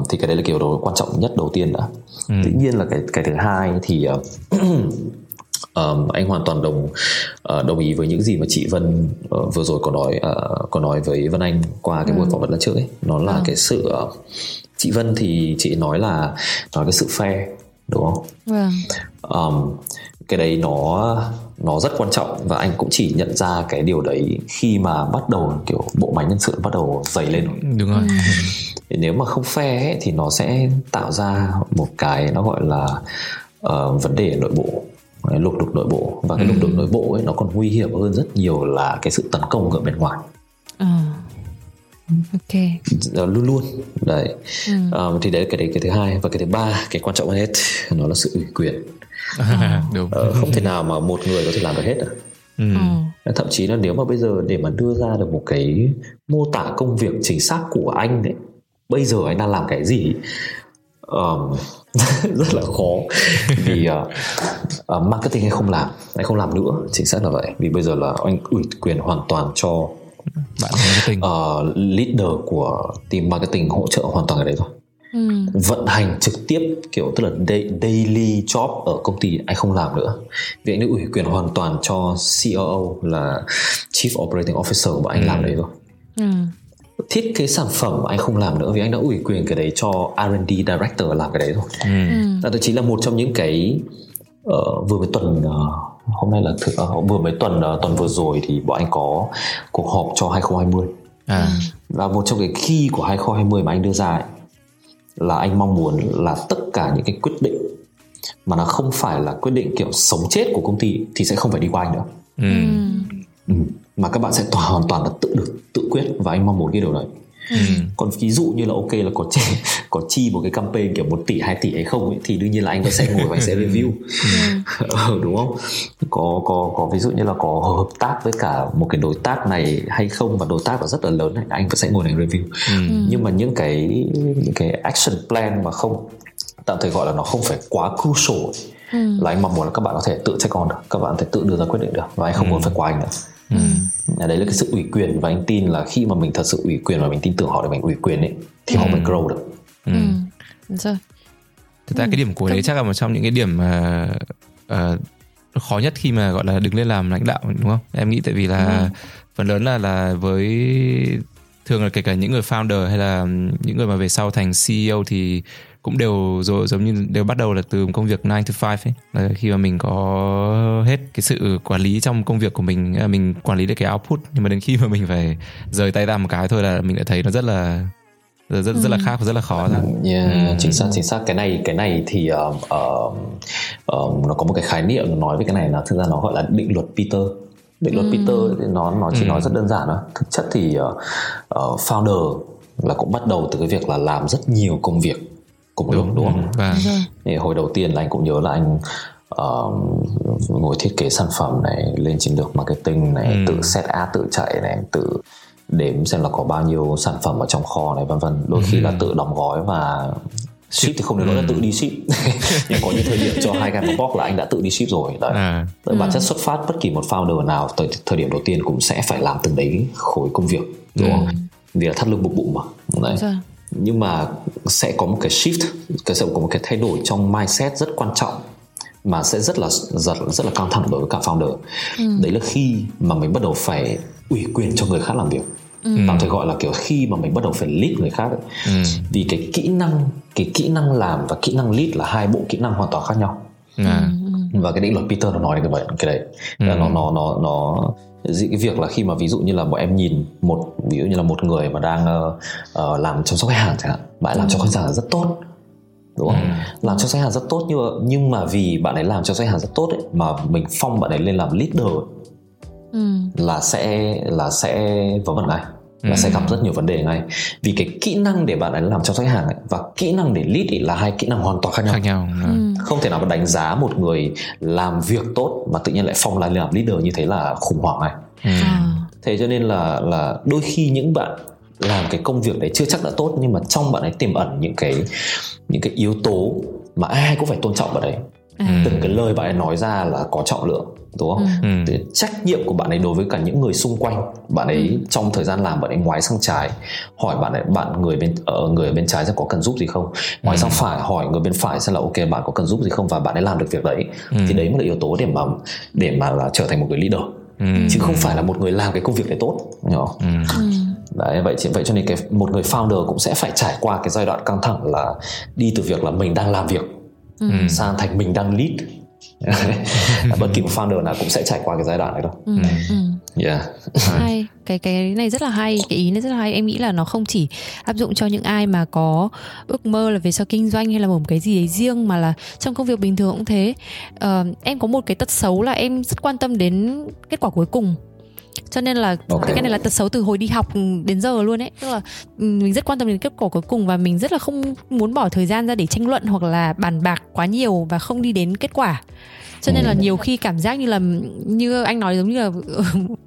uh, thì cái đấy là kiểu đồ quan trọng nhất đầu tiên đã. ừ. Tuy nhiên là cái cái thứ hai thì uh, Um, anh hoàn toàn đồng uh, đồng ý với những gì mà chị Vân uh, vừa rồi có nói uh, có nói với Vân Anh qua cái buổi phỏng vấn lần trước ấy. Nó là ừ. cái sự uh, chị Vân thì chị nói là nói cái sự fair, đúng không? ừ. um, cái đấy nó nó rất quan trọng và anh cũng chỉ nhận ra cái điều đấy khi mà bắt đầu kiểu bộ máy nhân sự bắt đầu dày lên. Đúng rồi. ừ. Nếu mà không fair ấy, thì nó sẽ tạo ra một cái nó gọi là uh, vấn đề nội bộ. lục đục nội bộ. Và cái ừ. lục đục nội bộ ấy nó còn nguy hiểm hơn rất nhiều là cái sự tấn công ở bên ngoài. À. Ok. Luôn luôn. Đấy. Ừ. À, thì đấy cái đấy cái thứ hai. Và cái thứ ba, cái quan trọng hơn hết, nó là sự ủy quyền. À, đúng. À, không thể nào mà một người có thể làm được hết à? Ừ. Thậm chí là nếu mà bây giờ để mà đưa ra được một cái mô tả công việc chính xác của anh ấy, bây giờ anh đang làm cái gì, um, rất là khó. Vì uh, uh, marketing anh không làm, anh không làm nữa, chính xác là vậy. Vì bây giờ là anh ủy quyền hoàn toàn cho bạn marketing, uh, leader của team marketing hỗ trợ hoàn toàn ở đấy thôi. Ừ. Vận hành trực tiếp kiểu tức là daily job ở công ty anh không làm nữa, vì anh đã ủy quyền hoàn toàn cho C O O là Chief Operating Officer mà anh ừ. làm đấy rồi. Ừ. Thiết kế sản phẩm anh không làm nữa, vì anh đã ủy quyền cái đấy cho R and D Director làm cái đấy rồi. Ừ. Đó chính là một trong những cái uh, vừa mới tuần uh, hôm nay là th- uh, vừa mới tuần uh, tuần vừa rồi thì bọn anh có cuộc họp cho hai không hai không. À. Và một trong cái key của hai không hai không mà anh đưa ra ấy, là anh mong muốn là tất cả những cái quyết định mà nó không phải là quyết định kiểu sống chết của công ty thì sẽ không phải đi qua anh nữa. Ừ. Ừ. Mà các bạn sẽ toàn, hoàn toàn là tự được tự quyết, và anh mong muốn cái điều đấy. Ừ. Còn ví dụ như là ok là có chi, có chi một cái campaign kiểu một tỷ hai tỷ hay không ấy, thì đương nhiên là anh vẫn sẽ ngồi và anh sẽ review. Ừ. Ừ, đúng không? Có có có ví dụ như là có hợp tác với cả một cái đối tác này hay không, và đối tác là rất là lớn này, anh vẫn sẽ ngồi để review. Ừ. Nhưng mà những cái những cái action plan mà không, tạm thời gọi là nó không phải quá crucial ấy, ừ. là anh mong muốn là các bạn có thể tự check on được, các bạn có thể tự đưa ra quyết định được, và anh không ừ. muốn phải quá anh nữa. Ừ. Đấy là cái sự ủy quyền, và anh tin là khi mà mình thật sự ủy quyền và mình tin tưởng họ để mình ủy quyền ấy, thì ừ. họ mới grow được. Ừ. Đúng rồi. Thực ra ừ. cái điểm cuối đấy chắc là một trong những cái điểm uh, uh, khó nhất khi mà gọi là đứng lên làm lãnh đạo, đúng không? Em nghĩ tại vì là ừ. phần lớn là là với thường là kể cả những người founder hay là những người mà về sau thành C E O thì cũng đều rồi, giống như đều bắt đầu là từ công việc nine to five ấy. Là khi mà mình có hết cái sự quản lý trong công việc của mình, mình quản lý được cái output, nhưng mà đến khi mà mình phải rời tay ra một cái thôi là mình đã thấy nó rất là rất rất, rất là khác và rất là khó ra. Yeah, ừ. Chính xác, chính xác. Cái này cái này thì uh, uh, uh, nó có một cái khái niệm nói về cái này, là thực ra nó gọi là định luật Peter. Định luật ừ. Peter thì nó nó chỉ ừ. nói rất đơn giản thôi. Thực chất thì uh, uh, founder là cũng bắt đầu từ cái việc là làm rất nhiều công việc cùng đúng, lúc, đúng không? Và hồi đầu tiên là anh cũng nhớ là anh uh, ngồi thiết kế sản phẩm này, lên chiến lược marketing này, ừ. tự set ad, tự chạy này, tự đếm xem là có bao nhiêu sản phẩm ở trong kho này, vân vân. Đôi ừ. khi là tự đóng gói và ship, thì không đến nỗi ừ. là tự đi ship. Nhưng có những thời điểm cho hai cái box là anh đã tự đi ship rồi. Đấy. À. Đấy, bản chất xuất phát bất kỳ một founder nào thời, thời điểm đầu tiên cũng sẽ phải làm từng đấy khối công việc, đúng ừ. không? Vì là thắt lưng bụng bụng mà. Đấy. Dạ. Nhưng mà sẽ có một cái shift, sẽ có một cái thay đổi trong mindset rất quan trọng, mà sẽ rất là rất, rất là căng thẳng đối với cả founder. ừ. Đấy là khi mà mình bắt đầu phải ủy quyền cho người khác làm việc, ừ. tạm thời gọi là kiểu khi mà mình bắt đầu phải lead người khác ấy. Ừ. Vì cái kỹ năng cái kỹ năng làm và kỹ năng lead là hai bộ kỹ năng hoàn toàn khác nhau. ừ. Và cái định luật Peter nó nói về cái đấy. ừ. nó nó nó nó cái việc là khi mà ví dụ như là bọn em nhìn một ví dụ như là một người mà đang uh, làm chăm sóc khách hàng chẳng hạn, bạn ấy làm cho khách hàng rất tốt, đúng không? Ừ. Làm cho khách hàng rất tốt, nhưng mà, nhưng mà vì bạn ấy làm cho khách hàng rất tốt ấy, mà mình phong bạn ấy lên làm leader ấy, ừ. là sẽ là sẽ vớ vẩn ngay, là ừ. sẽ gặp rất nhiều vấn đề ngay, vì cái kỹ năng để bạn ấy làm cho khách hàng ấy, và kỹ năng để lead ấy là hai kỹ năng hoàn toàn khác nhau. Khác nhau. Ừ. Không thể nào mà đánh giá một người làm việc tốt mà tự nhiên lại phong lại làm leader, như thế là khủng hoảng này. Ừ. Thế cho nên là là đôi khi những bạn làm cái công việc đấy chưa chắc đã tốt, nhưng mà trong bạn ấy tiềm ẩn những cái những cái yếu tố mà ai cũng phải tôn trọng bạn ấy. Ừ. Từng cái lời bạn ấy nói ra là có trọng lượng, đúng không? Ừ. Trách nhiệm của bạn ấy đối với cả những người xung quanh bạn ấy, ừ. trong thời gian làm bạn ấy ngoái sang trái hỏi bạn ấy, bạn người bên ở người bên trái xem có cần giúp gì không, ngoái ừ. sang phải hỏi người bên phải xem là ok bạn có cần giúp gì không, và bạn ấy làm được việc đấy. ừ. Thì đấy mới là yếu tố để mà để mà là trở thành một người leader, ừ. chứ không phải là một người làm cái công việc đấy tốt, hiểu không? ừ. Ừ. Đấy, vậy vậy cho nên cái một người founder cũng sẽ phải trải qua cái giai đoạn căng thẳng là đi từ việc là mình đang làm việc, ừ. sang thành mình đang lead, Bất kỳ một founder nào cũng sẽ trải qua cái giai đoạn này đâu. Ừ, ừ. Yeah. Hay. Cái, cái này rất là hay, cái ý này rất là hay. Em nghĩ là nó không chỉ áp dụng cho những ai mà có ước mơ là về sau kinh doanh hay là một cái gì đấy riêng, mà là trong công việc bình thường cũng thế. Ờ, em có một cái tật xấu là em rất quan tâm đến kết quả cuối cùng, cho nên là okay. cái này là tật xấu từ hồi đi học đến giờ luôn ấy, tức là mình rất quan tâm đến kết quả cuối cùng và mình rất là không muốn bỏ thời gian ra để tranh luận hoặc là bàn bạc quá nhiều và không đi đến kết quả. Cho nên là nhiều khi cảm giác như là, như anh nói, giống như là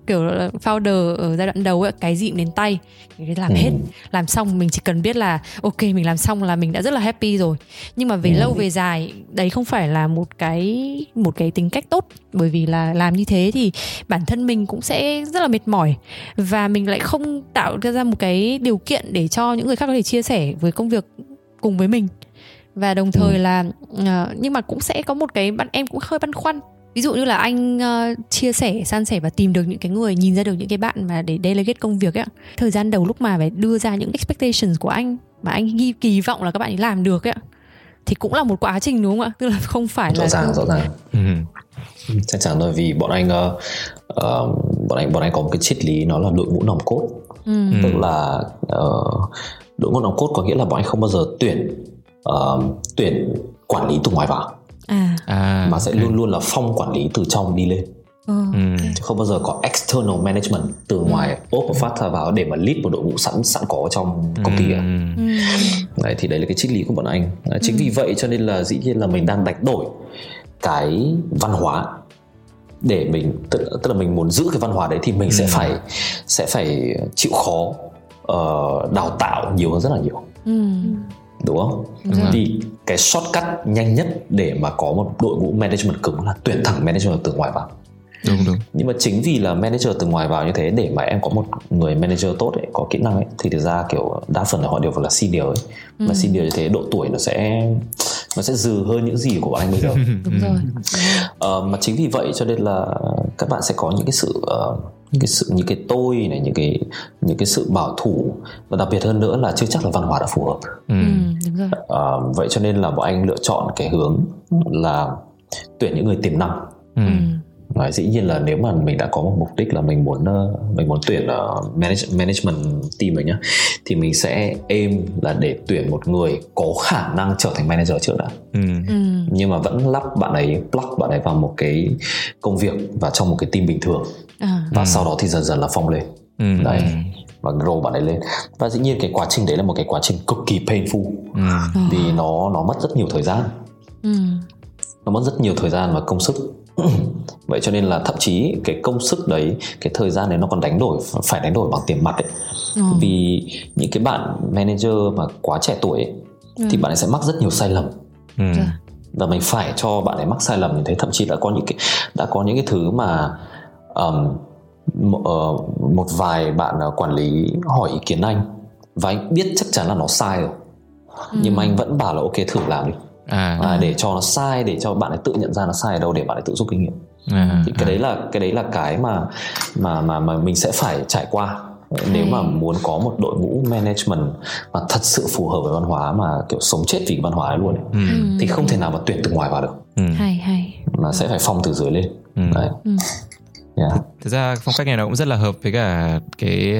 kiểu là founder ở giai đoạn đầu ấy, cái gì cũng đến tay, mình làm hết, làm xong mình chỉ cần biết là ok mình làm xong là mình đã rất là happy rồi. Nhưng mà về lâu về dài, đấy không phải là một cái một cái tính cách tốt, bởi vì là làm như thế thì bản thân mình cũng sẽ rất là mệt mỏi và mình lại không tạo ra một cái điều kiện để cho những người khác có thể chia sẻ với công việc cùng với mình. Và đồng thời là uh, nhưng mà cũng sẽ có một cái em cũng hơi băn khoăn. Ví dụ như là anh uh, chia sẻ, san sẻ và tìm được những cái người, nhìn ra được những cái bạn mà để delegate công việc ấy. Thời gian đầu lúc mà phải đưa ra những expectations của anh mà anh ghi kỳ vọng là các bạn ấy làm được ấy, thì cũng là một quá trình đúng không ạ? Tức là không phải rõ là ràng, rõ ràng. Ừ. Chắc chắn rồi, vì bọn anh uh, uh, bọn anh bọn anh có một cái triết lý, nó là đội ngũ nòng cốt. Ừ. Tức là uh, đội ngũ nòng cốt có nghĩa là bọn anh không bao giờ tuyển Uh, tuyển quản lý từ ngoài vào à. À, mà sẽ okay. luôn luôn là phong quản lý từ trong đi lên, oh, okay. chứ không bao giờ có external management từ ngoài ốp và phát ra vào để mà lead một đội ngũ sẵn sẵn có trong công ty. Đấy, thì đấy là cái triết lý của bọn anh. Chính vì vậy cho nên là dĩ nhiên là mình đang đánh đổi cái văn hóa để mình tức, tức là mình muốn giữ cái văn hóa đấy thì mình ừ. sẽ phải sẽ phải chịu khó uh, đào tạo nhiều hơn rất là nhiều. Ừ. Đúng không? Đúng thì rồi. Cái shortcut nhanh nhất để mà có một đội ngũ management cứng là tuyển thẳng manager từ ngoài vào. Đúng, đúng. Nhưng mà chính vì là manager từ ngoài vào như thế, để mà em có một người manager tốt ấy, có kỹ năng ấy, thì thực ra kiểu đa phần là họ đều phải là senior ấy. Ừ. Mà senior như thế độ tuổi nó sẽ nó sẽ dừ hơn những gì của bọn anh bây giờ. Đúng rồi. À, mà chính vì vậy cho nên là các bạn sẽ có những cái sự uh, những cái sự những cái tôi này, những cái những cái sự bảo thủ, và đặc biệt hơn nữa là chưa chắc là văn hóa đã phù hợp. Ừ. Đúng rồi. À, vậy cho nên là bọn anh lựa chọn cái hướng là tuyển những người tiềm năng. Ừ. Nói dĩ nhiên là nếu mà mình đã có một mục đích là mình muốn mình muốn tuyển uh, manage, management team rồi nhá, thì mình sẽ aim là để tuyển một người có khả năng trở thành manager trước đã. Ừ. Ừ. Nhưng mà vẫn lắp bạn ấy plug bạn ấy vào một cái công việc và trong một cái team bình thường. À. Và ừ. sau đó thì dần dần là phong lên. Ừ. Đấy. Và grow bạn ấy lên. Và dĩ nhiên cái quá trình đấy là một cái quá trình cực kỳ painful. Ừ. Vì nó nó mất rất nhiều thời gian. Ừ. Nó mất rất nhiều thời gian và công sức. Vậy cho nên là thậm chí cái công sức đấy, cái thời gian đấy nó còn đánh đổi, phải đánh đổi bằng tiền mặt ấy. Ừ. Vì những cái bạn manager mà quá trẻ tuổi ấy, ừ. thì bạn ấy sẽ mắc rất nhiều sai lầm. Ừ. Và mình phải cho bạn ấy mắc sai lầm như thế. Thậm chí đã có những cái, đã có những cái thứ mà um, một vài bạn quản lý hỏi ý kiến anh, và anh biết chắc chắn là nó sai rồi. Ừ. Nhưng mà anh vẫn bảo là ok thử làm đi. À, à, để cho nó sai, để cho bạn ấy tự nhận ra nó sai ở đâu, để bạn ấy tự rút kinh nghiệm. À, thì cái à. đấy là cái đấy là cái mà mà mà mà mình sẽ phải trải qua nếu mà muốn có một đội ngũ management mà thật sự phù hợp với văn hóa, mà kiểu sống chết vì văn hóa ấy luôn ấy. Ừ. Thì không thể nào mà tuyển từ ngoài vào được. Ừ. Hay, hay. Mà sẽ phải phong từ dưới lên. Ừ. Đấy. Ừ. Yeah. Thực ra phong cách này nó cũng rất là hợp với cả cái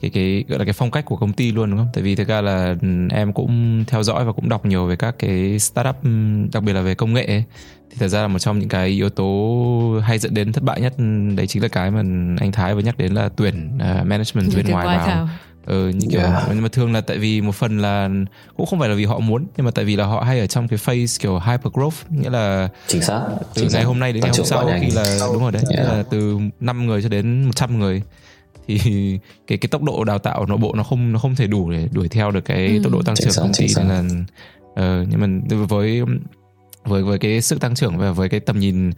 cái cái gọi là cái phong cách của công ty luôn, đúng không? Tại vì thực ra là em cũng theo dõi và cũng đọc nhiều về các cái startup, đặc biệt là về công nghệ ấy. Thì thật ra là một trong những cái yếu tố hay dẫn đến thất bại nhất đấy chính là cái mà anh Thái vừa nhắc đến là tuyển uh, management bên ngoài vào. Ừ, những kiểu yeah. Nhưng mà thường là tại vì một phần là cũng không phải là vì họ muốn, nhưng mà tại vì là họ hay ở trong cái phase kiểu hyper growth, nghĩa là chính xác từ chính ngày xác. Hôm nay đến ngày hôm sau khi là oh. đúng rồi đấy, yeah. nghĩa là từ năm người cho đến một trăm người. Thì cái cái tốc độ đào tạo nội bộ nó không nó không thể đủ để đuổi theo được cái ừ. tốc độ tăng chính trưởng xác, công ty nên là uh, nhưng mà với với với cái sức tăng trưởng và với cái tầm nhìn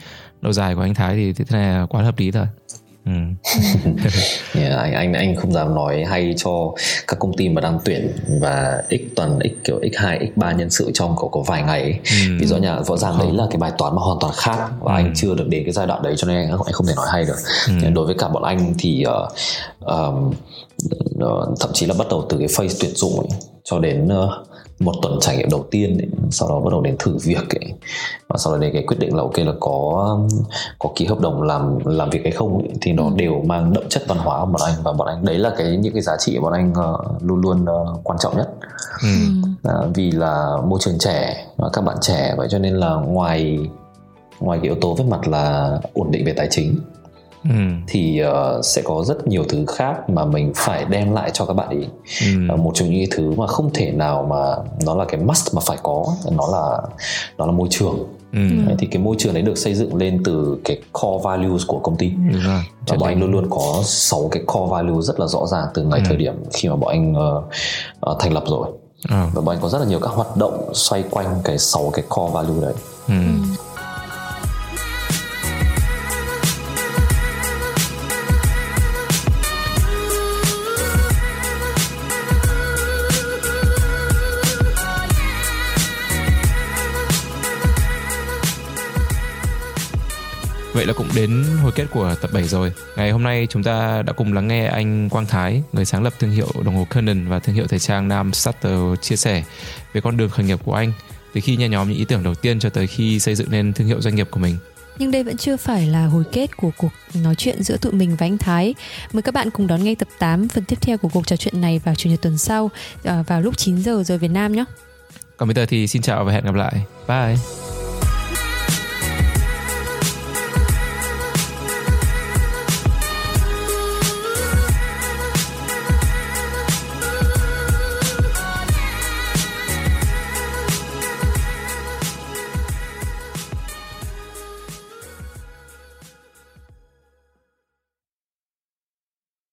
lâu dài của anh Thái thì, thì thế này là quá hợp lý thôi. Ừ. yeah, anh anh anh không dám nói hay cho các công ty mà đang tuyển và x toàn x kiểu x hai x ba nhân sự trong có có vài ngày ấy. Ừ. Vì rõ nhà rõ ràng ừ. đấy là cái bài toán mà hoàn toàn khác, và ừ. anh chưa được đến cái giai đoạn đấy cho nên anh không thể nói hay được. Ừ. Đối với cả bọn anh thì uh, um, thậm chí là bắt đầu từ cái phase tuyển dụng ấy, cho đến uh, một tuần trải nghiệm đầu tiên ấy, sau đó bắt đầu đến thử việc ấy, và sau đó đến cái quyết định là ok là có có ký hợp đồng làm làm việc hay không ấy, thì nó đều mang đậm chất văn hóa của bọn anh, và bọn anh đấy là cái những cái giá trị bọn anh uh, luôn luôn uh, quan trọng nhất. ừ. À, vì là môi trường trẻ và các bạn trẻ, vậy cho nên là ngoài ngoài cái yếu tố về mặt là ổn định về tài chính Ừ. thì uh, sẽ có rất nhiều thứ khác mà mình phải đem lại cho các bạn ấy. ừ. Uh, một trong những thứ mà không thể nào mà nó là cái must mà phải có, nó là nó là môi trường. ừ. uh, Thì cái môi trường đấy được xây dựng lên từ cái core values của công ty. ừ. Và bọn anh luôn luôn có sáu cái core values rất là rõ ràng từ ngày ừ. thời điểm khi mà bọn anh uh, uh, thành lập rồi. ừ. Và bọn anh có rất là nhiều các hoạt động xoay quanh cái sáu cái core value đấy. ừ. Vậy là cũng đến hồi kết của tập bảy rồi. Ngày hôm nay chúng ta đã cùng lắng nghe anh Quang Thái, người sáng lập thương hiệu đồng hồ Curnon và thương hiệu thời trang Nam Sutter, chia sẻ về con đường khởi nghiệp của anh, từ khi nhen nhóm những ý tưởng đầu tiên cho tới khi xây dựng nên thương hiệu doanh nghiệp của mình. Nhưng đây vẫn chưa phải là hồi kết của cuộc nói chuyện giữa tụi mình và anh Thái. Mời các bạn cùng đón nghe tập tám, phần tiếp theo của cuộc trò chuyện này vào Chủ nhật tuần sau, vào lúc chín giờ giờ Việt Nam nhé. Còn bây giờ thì xin chào và hẹn gặp lại. Bye!